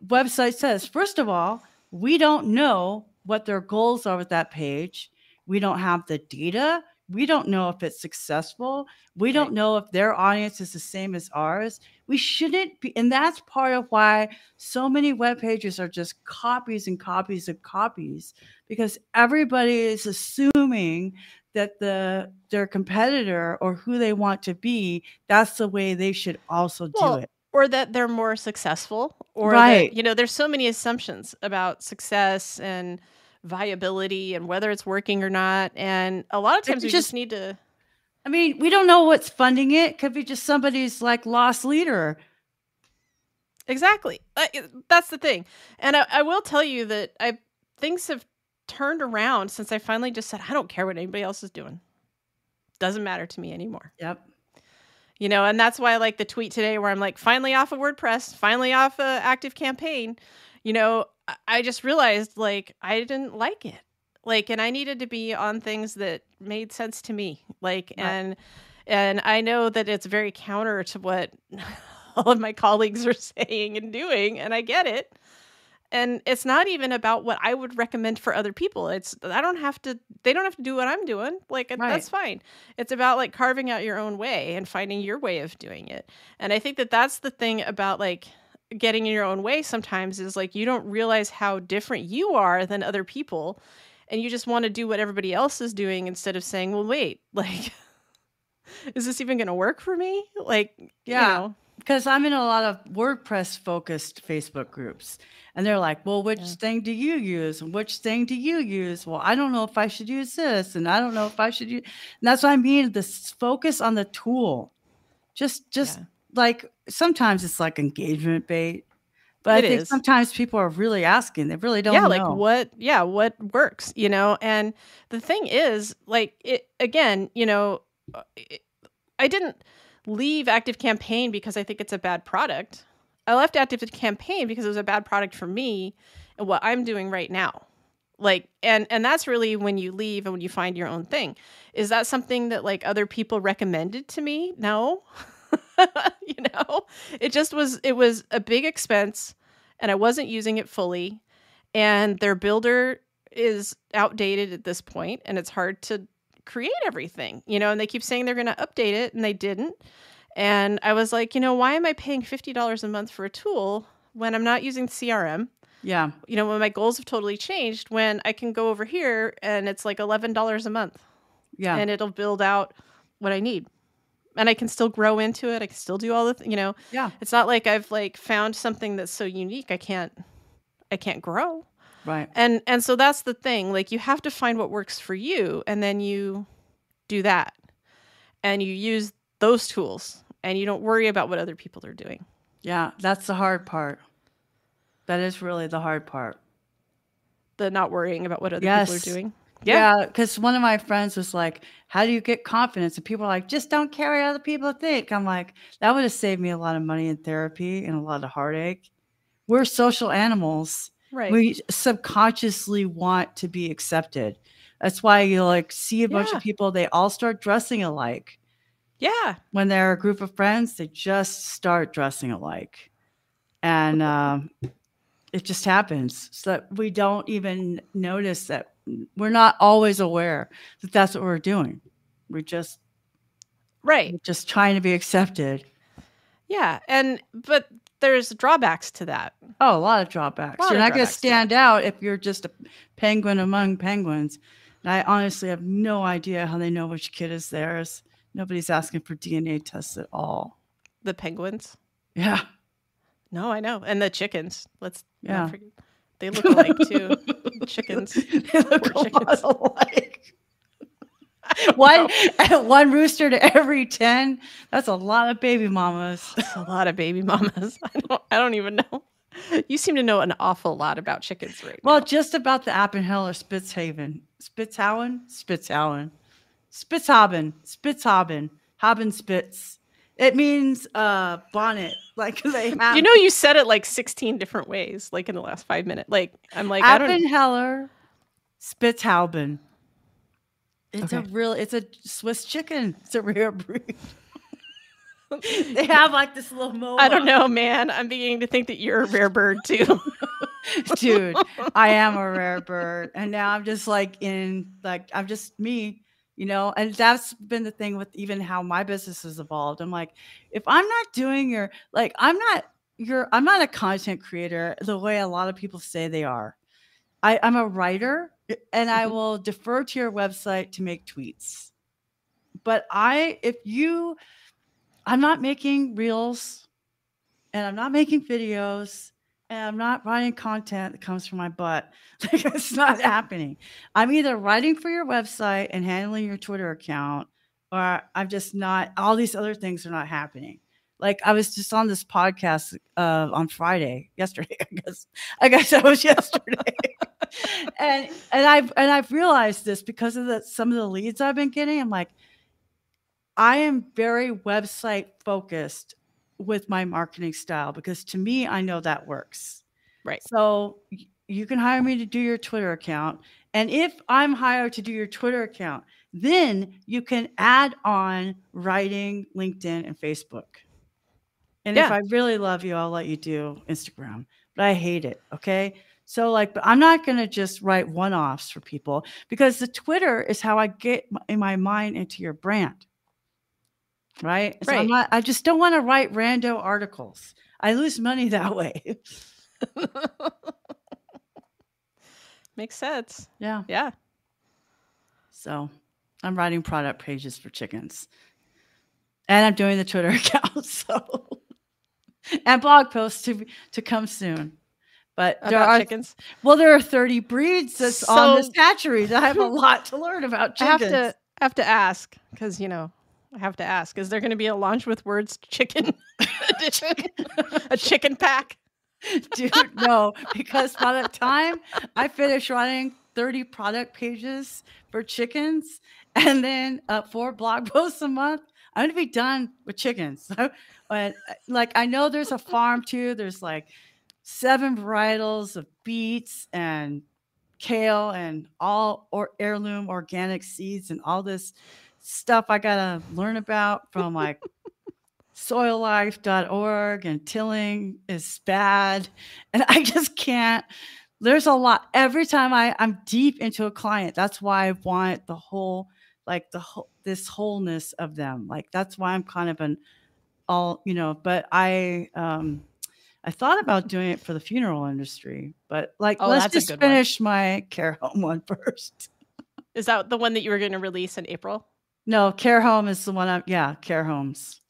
website says. First of all, we don't know what their goals are with that page. We don't have the data. We don't know if it's successful. We don't know if their audience is the same as ours. We shouldn't be. And that's part of why so many web pages are just copies and copies and copies, because everybody is assuming that their competitor or who they want to be, that's the way they should also do it. Or that they're more successful, or that, you know, there's so many assumptions about success and viability and whether it's working or not. And a lot of times we just need to, I mean, we don't know what's funding it. Could be just somebody's like lost leader. Exactly. That's the thing. And I will tell you that things have turned around since I finally just said, I don't care what anybody else is doing. Doesn't matter to me anymore. Yep. You know, and that's why I like the tweet today where I'm like, finally off of WordPress, finally off of ActiveCampaign. You know, I just realized like I didn't like it. Like, and I needed to be on things that made sense to me. Like, yeah. And I know that it's very counter to what all of my colleagues are saying and doing, and I get it. And it's not even about what I would recommend for other people. It's, I don't have to, they don't have to do what I'm doing. Like, right. That's fine. It's about like carving out your own way and finding your way of doing it. And I think that that's the thing about like getting in your own way sometimes is like, you don't realize how different you are than other people. And you just want to do what everybody else is doing instead of saying, well, wait, like, is this even going to work for me? Like, yeah. You know. Because I'm in a lot of WordPress focused Facebook groups and they're like, well, which thing do you use? And which thing do you use? Well, I don't know if I should use this. And I don't know if I should use. And that's what I mean. This focus on the tool. Just like sometimes it's like engagement bait, but I think sometimes people are really asking. They really don't know. Yeah, like what works, you know? And the thing is like, it, again, you know, I didn't leave ActiveCampaign because I think it's a bad product. I left ActiveCampaign because it was a bad product for me and what I'm doing right now. Like, and that's really when you leave and when you find your own thing. Is that something that like other people recommended to me? No, you know, it was a big expense and I wasn't using it fully. And their builder is outdated at this point and it's hard to create everything, you know, and they keep saying they're going to update it and they didn't. And I was like, you know, why am I paying $50 a month for a tool when I'm not using CRM? Yeah. You know, when my goals have totally changed, when I can go over here and it's like $11 a month. Yeah. And it'll build out what I need. And I can still grow into it. I can still do all the, you know, yeah. It's not like I've like found something that's so unique. I can't grow. Right. And so that's the thing, like you have to find what works for you and then you do that and you use those tools and you don't worry about what other people are doing. Yeah. That's the hard part. That is really the hard part. The not worrying about what other people are doing. Yeah. Because one of my friends was like, how do you get confidence? And people are like, just don't care what other people think. I'm like, that would have saved me a lot of money in therapy and a lot of heartache. We're social animals. Right. We subconsciously want to be accepted. That's why you like see a bunch of people, they all start dressing alike. Yeah. When they're a group of friends, they just start dressing alike. And it just happens so that we don't even notice that we're not always aware that that's what we're doing. We're just. Right. We're just trying to be accepted. Yeah. But there's drawbacks to that. Oh, a lot of drawbacks. You're not going to stand out if you're just a penguin among penguins. And I honestly have no idea how they know which kid is theirs. Nobody's asking for DNA tests at all. The penguins? Yeah. No, I know. And the chickens. Let's not forget. They look alike too. Chickens. They look a lot alike. One rooster to every 10. That's a lot of baby mamas. That's a lot of baby mamas. I don't even know. You seem to know an awful lot about chickens right now. Well, just about the Appenzeller Spitzhauben. Spitzhauben. Haben Spitz. It means bonnet. Like they have. You know, you said it like 16 different ways, like in the last 5 minutes. Like I'm like Appenzeller Spitzhauben. It's a Swiss chicken. It's a rare breed. They have like this little mole. I don't know, man. I'm beginning to think that you're a rare bird too. Dude, I am a rare bird. And now I'm just like I'm just me, you know, and that's been the thing with even how my business has evolved. I'm like, if I'm not doing your, like, I'm not a content creator the way a lot of people say they are. I'm a writer. And I will defer to your website to make tweets. But I'm not making reels and I'm not making videos and I'm not writing content that comes from my butt. Like it's not happening. I'm either writing for your website and handling your Twitter account, or I'm just not, all these other things are not happening. Like I was just on this podcast on Friday, yesterday, I guess. I was yesterday. And I've realized this because of some of the leads I've been getting. I'm like, I am very website focused with my marketing style, because to me, I know that works. Right. So you can hire me to do your Twitter account. And if I'm hired to do your Twitter account, then you can add on writing, LinkedIn, and Facebook. And yeah, if I really love you, I'll let you do Instagram, but I hate it. Okay. So like, but I'm not going to just write one-offs for people, because the Twitter is how I get in my mind into your brand. Right. So I just don't want to write rando articles. I lose money that way. Makes sense. Yeah. Yeah. So I'm writing product pages for chickens, and I'm doing the Twitter account. So, and blog posts to come soon. But there are chickens. Well, there are 30 breeds that's on this hatchery. I have a lot to learn about chickens. I have to ask, because you know, I have to ask, is there going to be a Launch with Words chicken edition? A chicken pack? Dude, no, because by the time I finish writing 30 product pages for chickens and then 4 blog posts a month, I'm going to be done with chickens. And, like, I know there's a farm too. There's like 7 varietals of beets and kale and all heirloom organic seeds and all this stuff I gotta learn about from like soillife.org, and tilling is bad. And I just can't, there's a lot. Every time I'm deep into a client, that's why I want the whole, like the whole, this wholeness of them. Like, that's why I'm kind of an all, you know, but I thought about doing it for the funeral industry, but like, let's just finish my care home one first. Is that the one that you were going to release in April? No, care home is the one. Care homes.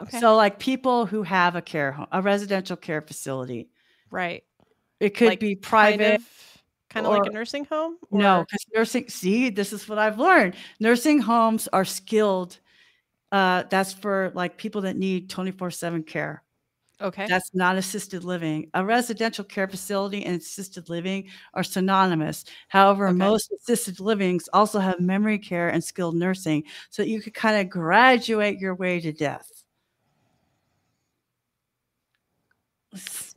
Okay. So like people who have a care home, a residential care facility. Right. It could be private. Kind of like a nursing home? Or? No, because this is what I've learned. Nursing homes are skilled. That's for like people that need 24/7 care. Okay. That's not assisted living. A residential care facility and assisted living are synonymous. However, most assisted livings also have memory care and skilled nursing, so you could kind of graduate your way to death.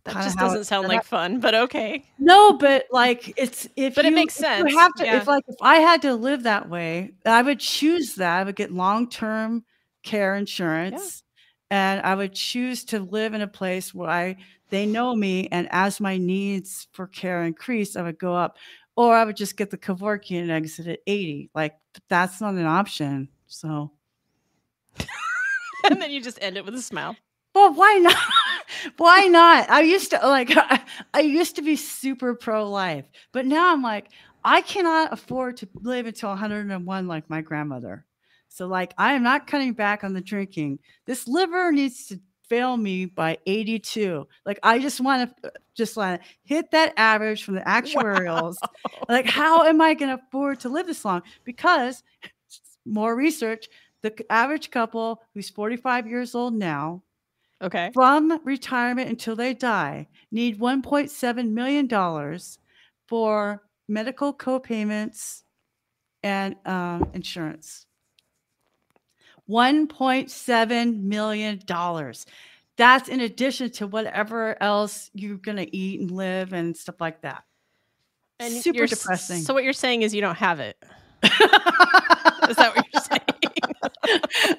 That just doesn't sound like fun, but okay. No, but like it makes sense. If I had to live that way, I would choose that. I would get long-term care insurance. Yeah. And I would choose to live in a place where they know me, and as my needs for care increase, I would go up, or I would just get the Kevorkian and exit at 80. Like, that's not an option. So, and then you just end it with a smile. Well, why not? Why not? I used to be super pro-life, but now I'm like, I cannot afford to live until 101 like my grandmother. So like, I am not cutting back on the drinking. This liver needs to fail me by 82. Like, I just want to hit that average from the actuarials. Wow. Like, how am I going to afford to live this long? Because more research, the average couple who's 45 years old now, from retirement until they die, need $1.7 million for medical co-payments and insurance. $1.7 million. That's in addition to whatever else you're going to eat and live and stuff like that. And super depressing. So what you're saying is you don't have it. Is that what you're saying?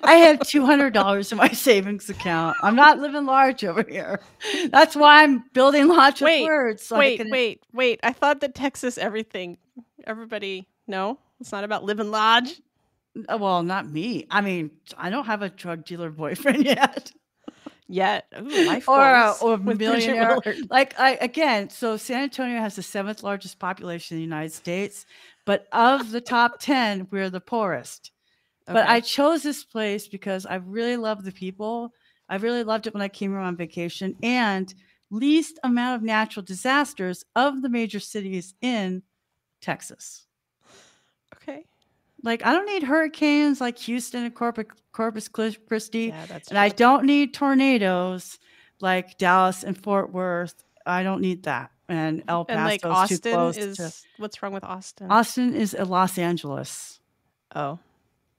I have $200 in my savings account. I'm not living large over here. That's why I'm building Launch with Words. So wait. I thought that Texas no, it's not about living large. Well, not me. I mean, I don't have a drug dealer boyfriend yet. Ooh, life or millionaire. Like, so San Antonio has the 7th largest population in the United States, but of the top 10, we're the poorest. Okay. But I chose this place because I really love the people. I really loved it when I came here on vacation, and least amount of natural disasters of the major cities in Texas. Okay. Like, I don't need hurricanes like Houston and Corpus Christi. Yeah, and I don't need tornadoes like Dallas and Fort Worth I don't need that. And El Paso and like Austin too close is to, what's wrong with Austin? Austin is a Los Angeles. Oh,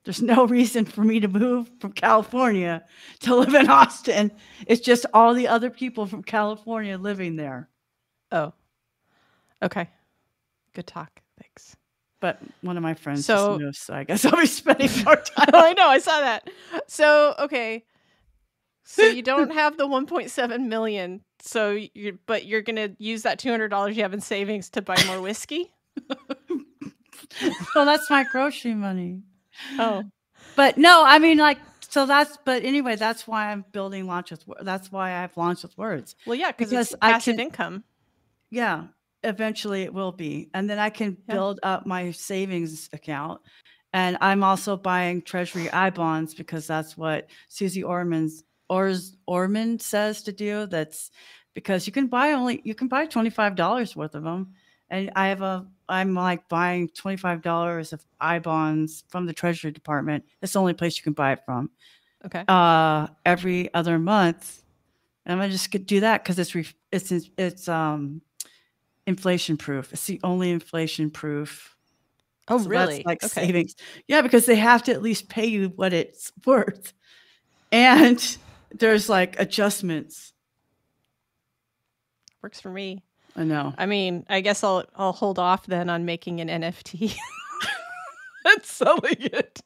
there's no reason for me to move from California to live in Austin. It's just all the other people from California living there. Oh, okay. Good talk. Thanks. But one of my friends just moved, so I guess I'll be spending more time. I know. I saw that. So, okay. So you don't have the $1.7 million. So you're going to use that $200 you have in savings to buy more whiskey? Well, that's my grocery money. Oh, but no, I mean, like, so that's, but anyway, that's why I'm building launch with, that's why I've launched with words. Well, yeah, because it's passive income. Yeah. Eventually it will be. And then I can build up my savings account. And I'm also buying Treasury I-bonds because that's what Susie Orman says to do. That's because you can buy $25 worth of them. And I'm like buying $25 of I-bonds from the Treasury Department. That's the only place you can buy it from. Okay. Every other month. And I'm going to just do that because it's inflation proof. It's the only inflation proof. Oh, so really? That's like savings. Yeah, because they have to at least pay you what it's worth. And there's like adjustments. Works for me. I know. I mean, I guess I'll hold off then on making an NFT. That's selling it.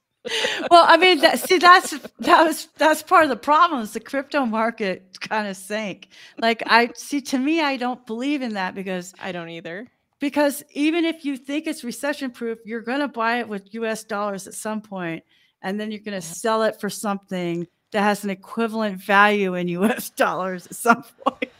Well, I mean, that's part of the problem is the crypto market kind of sank. Like to me, I don't believe in that because I don't either. Because even if you think it's recession proof, you're going to buy it with US dollars at some point, and then you're going to sell it for something that has an equivalent value in US dollars at some point.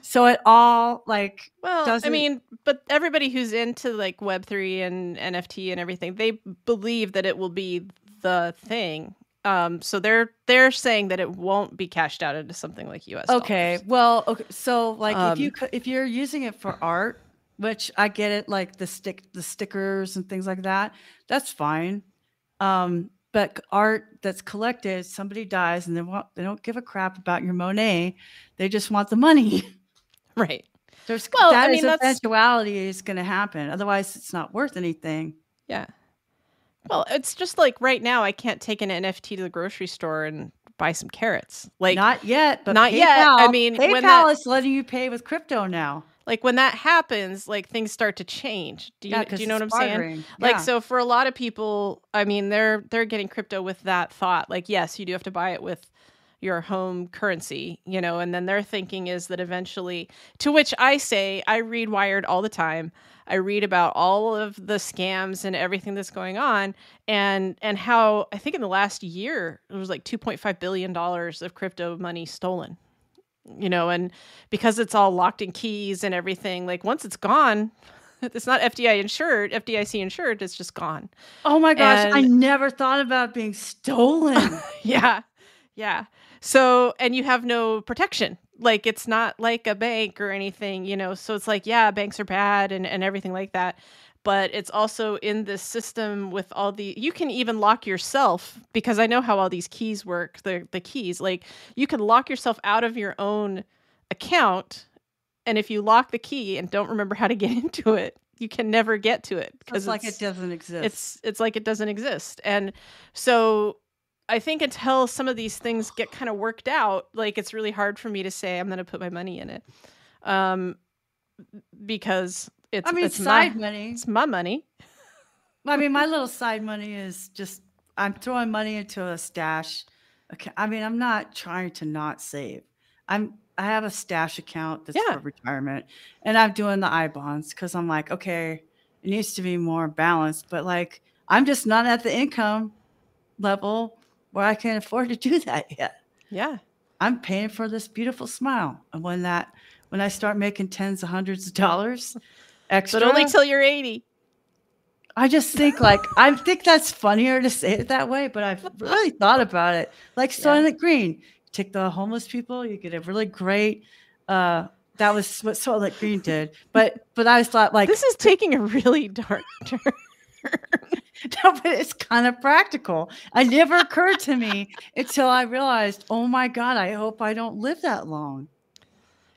So it all like, well, I mean, but everybody who's into like Web3 and NFT and everything, they believe that it will be the thing. So they're saying that it won't be cashed out into something like US dollars. Okay. Well, okay. So like if you're using it for art, which I get it, like the stickers and things like that, that's fine. But art that's collected, somebody dies and they don't give a crap about your Monet. They just want the money. Right. Eventuality is going to happen. Otherwise, it's not worth anything. Yeah. Well, it's just like right now, I can't take an NFT to the grocery store and buy some carrots. Like not yet, but not PayPal, yet. I mean, PayPal is letting you pay with crypto now. Like when that happens, like things start to change. Do you know what I'm saying? Yeah. Like, so for a lot of people, I mean, they're getting crypto with that thought. Like, yes, you do have to buy it with your home currency, you know, and then their thinking is that eventually, to which I say, I read Wired all the time. I read about all of the scams and everything that's going on and how I think in the last year, it was like $2.5 billion of crypto money stolen. You know, and because it's all locked in keys and everything, like once it's gone, it's not FDIC insured, it's just gone. Oh my gosh, I never thought about being stolen. Yeah. Yeah. So, and you have no protection. Like it's not like a bank or anything, you know, so it's like, yeah, banks are bad and everything like that. But it's also in this system with all the, you can even lock yourself, because I know how all these keys work, the keys, like you can lock yourself out of your own account. And if you lock the key and don't remember how to get into it, you can never get to it. Because it's like it doesn't exist. It's like it doesn't exist. And so I think until some of these things get kind of worked out, like it's really hard for me to say I'm going to put my money in it. Because... It's my money. It's my money. I mean, my little side money is just, I'm throwing money into a stash. Okay. I mean, I'm not trying to not save. I have a stash account that's for retirement, and I'm doing the I-bonds. Cause I'm like, okay, it needs to be more balanced, but like, I'm just not at the income level where I can afford to do that yet. Yeah. I'm paying for this beautiful smile. And when I start making tens of hundreds of dollars, extra. But only till you're 80. I just think like, I think that's funnier to say it that way, but I've really thought about it. Like Soylent Green, you take the homeless people, you get a really great, that was what Soylent Green did. But I thought like. This is taking a really dark turn. No, but it's kind of practical. It never occurred to me until I realized, oh my God, I hope I don't live that long.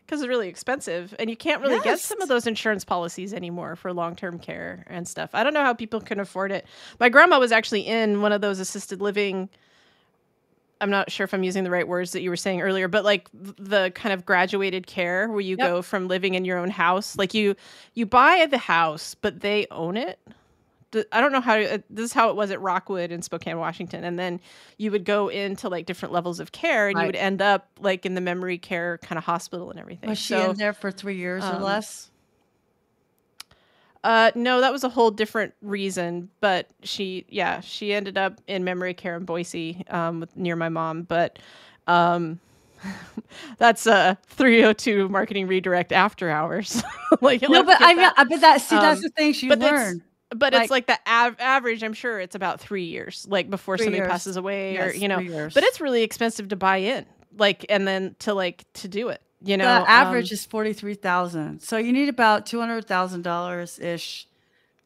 because it's really expensive, and you can't really get some of those insurance policies anymore for long-term care and stuff. I don't know how people can afford it. My grandma was actually in one of those assisted living, I'm not sure if I'm using the right words that you were saying earlier, but like the kind of graduated care where you go from living in your own house. Like you buy the house, but they own it. I don't know how, this is how it was at Rockwood in Spokane, Washington. And then you would go into like different levels of care, and you would end up like in the memory care kind of hospital and everything. Was she in there for 3 years or less? No, that was a whole different reason, but she ended up in memory care in Boise, near my mom. But, that's a 302 Marketing Redirect after hours. Like, no, but that's the thing she learned. But it's like the average, I'm sure it's about 3 years, like before somebody passes away, or, you know, but it's really expensive to buy in, like, and then to do it, you know. The average is $43,000. So you need about $200,000 ish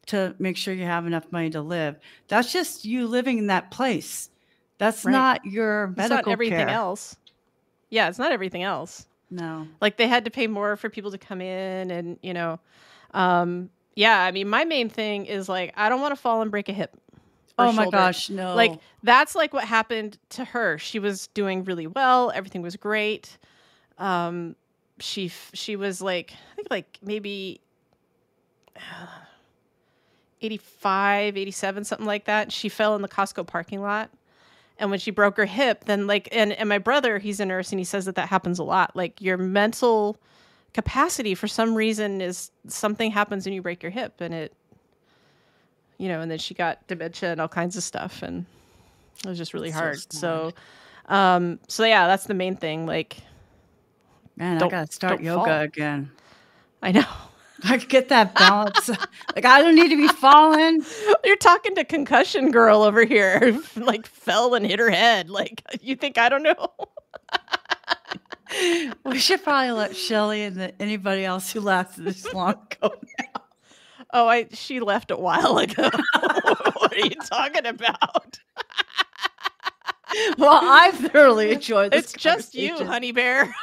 to make sure you have enough money to live. That's just you living in that place. That's not your medical care. It's not everything else. Yeah. It's not everything else. No. Like they had to pay more for people to come in and, you know, yeah, I mean, my main thing is like, I don't want to fall and break a hip. Oh my gosh, no. Like, that's like what happened to her. She was doing really well. Everything was great. She was like, I think like maybe 85, 87, something like that. She fell in the Costco parking lot. And when she broke her hip, then like, and my brother, he's a nurse, and he says that happens a lot. Like your mental capacity for some reason is something happens when you break your hip, and it, you know, and then she got dementia and all kinds of stuff, and it was just really hard. So yeah, that's the main thing. Like, man, I gotta start yoga again. I know. I could get that balance. Like, I don't need to be falling. You're talking to concussion girl over here, like fell and hit her head. Like, you think I don't know? We should probably let Shelly and anybody else who lasted this long go now. Oh, she left a while ago. What are you talking about? Well, I've thoroughly enjoyed this. It's just you, honey bear.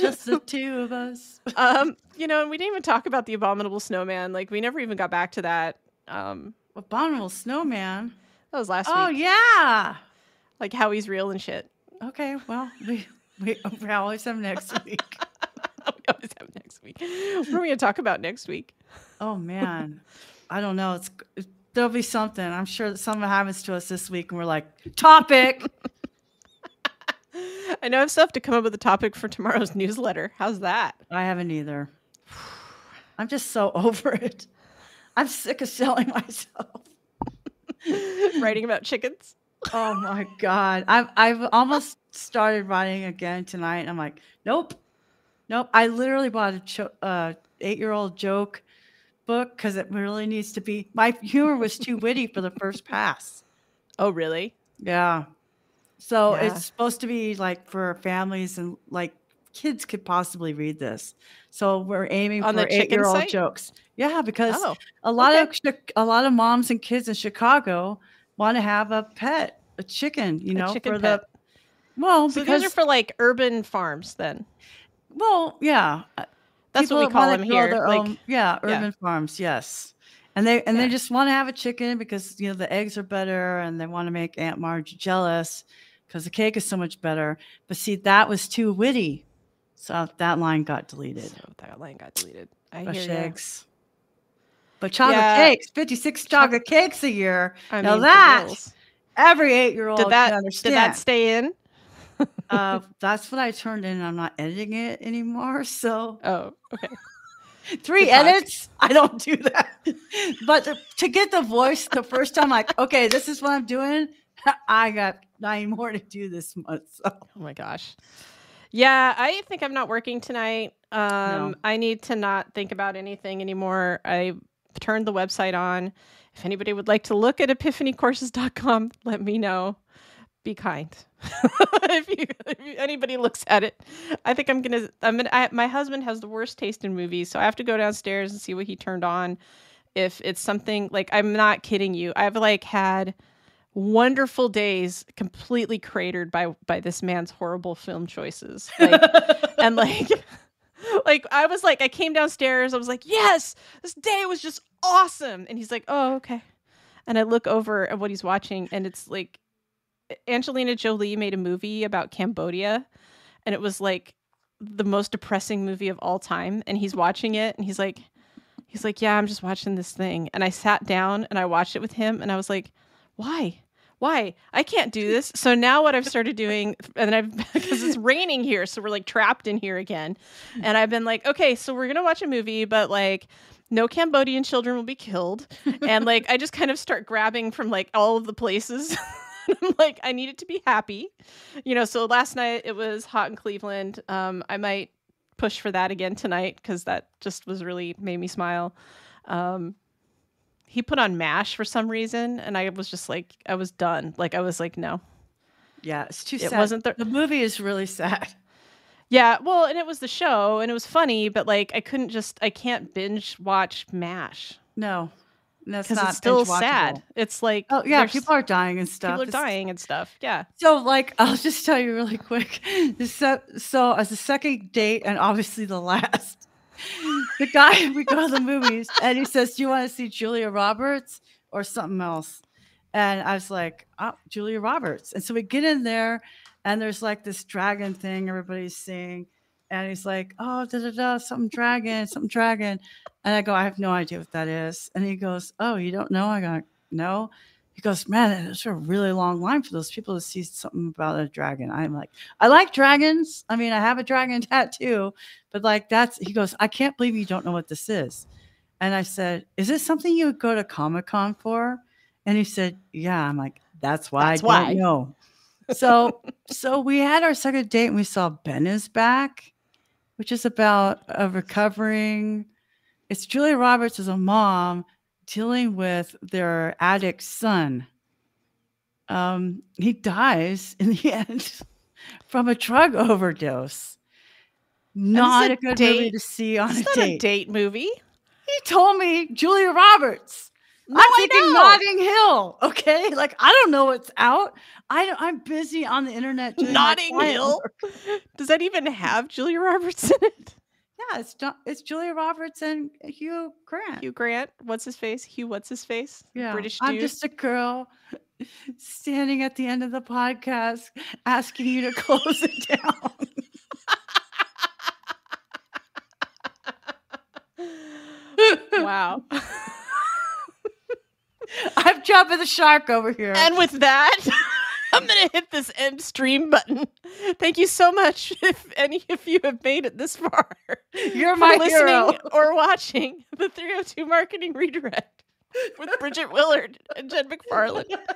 Just the two of us. You know, and we didn't even talk about the abominable snowman. Like, we never even got back to that. Abominable snowman? That was last week. Oh, yeah. Like how he's real and shit. Okay, well, we always have next week. We always have next week. What are we going to talk about next week? Oh, man. I don't know. There'll be something. I'm sure that something happens to us this week, and we're like, topic! I know I still have to come up with a topic for tomorrow's newsletter. How's that? I haven't either. I'm just so over it. I'm sick of selling myself. Writing about chickens? Oh my God. I've almost started writing again tonight. And I'm like, nope. I literally bought a 8-year-old joke book because it really needs to be. My humor was too witty for the first pass. Oh, really? Yeah. So it's supposed to be like for families, and like kids could possibly read this. So we're aiming on for 8-year-old jokes. Yeah, because a lot of moms and kids in Chicago want to have a pet, a chicken, you know, chicken for pet. So because these are for like urban farms then. Well, yeah. That's what we call them here. Urban farms. Yes. And they just want to have a chicken because, you know, the eggs are better, and they want to make Aunt Marge jealous because the cake is so much better. But see, that was too witty. So that line got deleted. I hear eggs. But chocolate cakes, 56 chocolate cakes a year. I mean, that every 8-year-old can understand. Did that stay in? That's what I turned in. I'm not editing it anymore. So okay. 3 edits. I don't do that. But to get the voice the first time, like, okay, this is what I'm doing. I got 9 more to do this month. So. Oh my gosh. Yeah, I think I'm not working tonight. No. I need to not think about anything anymore. Turned the website on. If anybody would like to look at epiphanycourses.com, let me know. Be kind. If anybody looks at it, I think my husband has the worst taste in movies, so I have to go downstairs and see what he turned on. If it's something, like, I'm not kidding you, I've like had wonderful days completely cratered by this man's horrible film choices. Like, and like I was like, I came downstairs. I was like, yes, this day was just awesome. And he's like, oh, okay. And I look over at what he's watching, and it's like Angelina Jolie made a movie about Cambodia, and it was like the most depressing movie of all time. And he's watching it, and he's like, yeah, I'm just watching this thing. And I sat down and I watched it with him, and I was like, why? I can't do this. So now what I've started doing, and because it's raining here, so we're like trapped in here again. And I've been like, okay, so we're going to watch a movie, but like no Cambodian children will be killed. And like, I just kind of start grabbing from like all of the places. I'm like, I need it to be happy. You know, so last night it was Hot in Cleveland. I might push for that again tonight, because that just was really made me smile. He put on MASH for some reason, and I was just like, I was done. Like, I was like, no. Yeah, it's too sad. It wasn't the movie is really sad. Yeah, well, and it was the show, and it was funny, but like, I can't binge watch MASH. No, that's not, it's still sad. It's like, oh yeah, people are dying and stuff. People are dying and stuff. Yeah. So like, I'll just tell you really quick. So as the second date, and obviously the last. The guy, we go to the movies, and he says, do you want to see Julia Roberts or something else? And I was like, oh, Julia Roberts. And so we get in there, and there's like this dragon thing everybody's seeing. And he's like, oh, something dragon. And I go, I have no idea what that is. And he goes, oh, you don't know? I go, no. He goes, man, there's a really long line for those people to see something about a dragon. I'm like, I like dragons. I mean, I have a dragon tattoo, but like he goes, I can't believe you don't know what this is. And I said, is this something you would go to Comic-Con for? And he said, yeah. I'm like, that's why. Don't know. So we had our second date, and we saw Ben Is Back, which is about a recovering. It's Julia Roberts as a mom dealing with their addict son. He dies in the end from a drug overdose. Not a good movie to see on a date. It's not a date movie. He told me Julia Roberts. No, I'm thinking Notting Hill. Okay, like I don't know what's out. I'm busy on the internet. Doing Notting Hill. Does that even have Julia Roberts in it? Yeah, it's Julia Roberts and Hugh Grant. Hugh Grant, what's his face? Hugh, what's his face? Yeah, British dude. I'm just a girl standing at the end of the podcast asking you to close it down. Wow. I'm jumping the shark over here. And with that, I'm going to hit this end stream button. Thank you so much if any of you have made it this far. You're my listening hero. Or watching the 302 Marketing Redirect with Bridget Willard and Jen McFarland.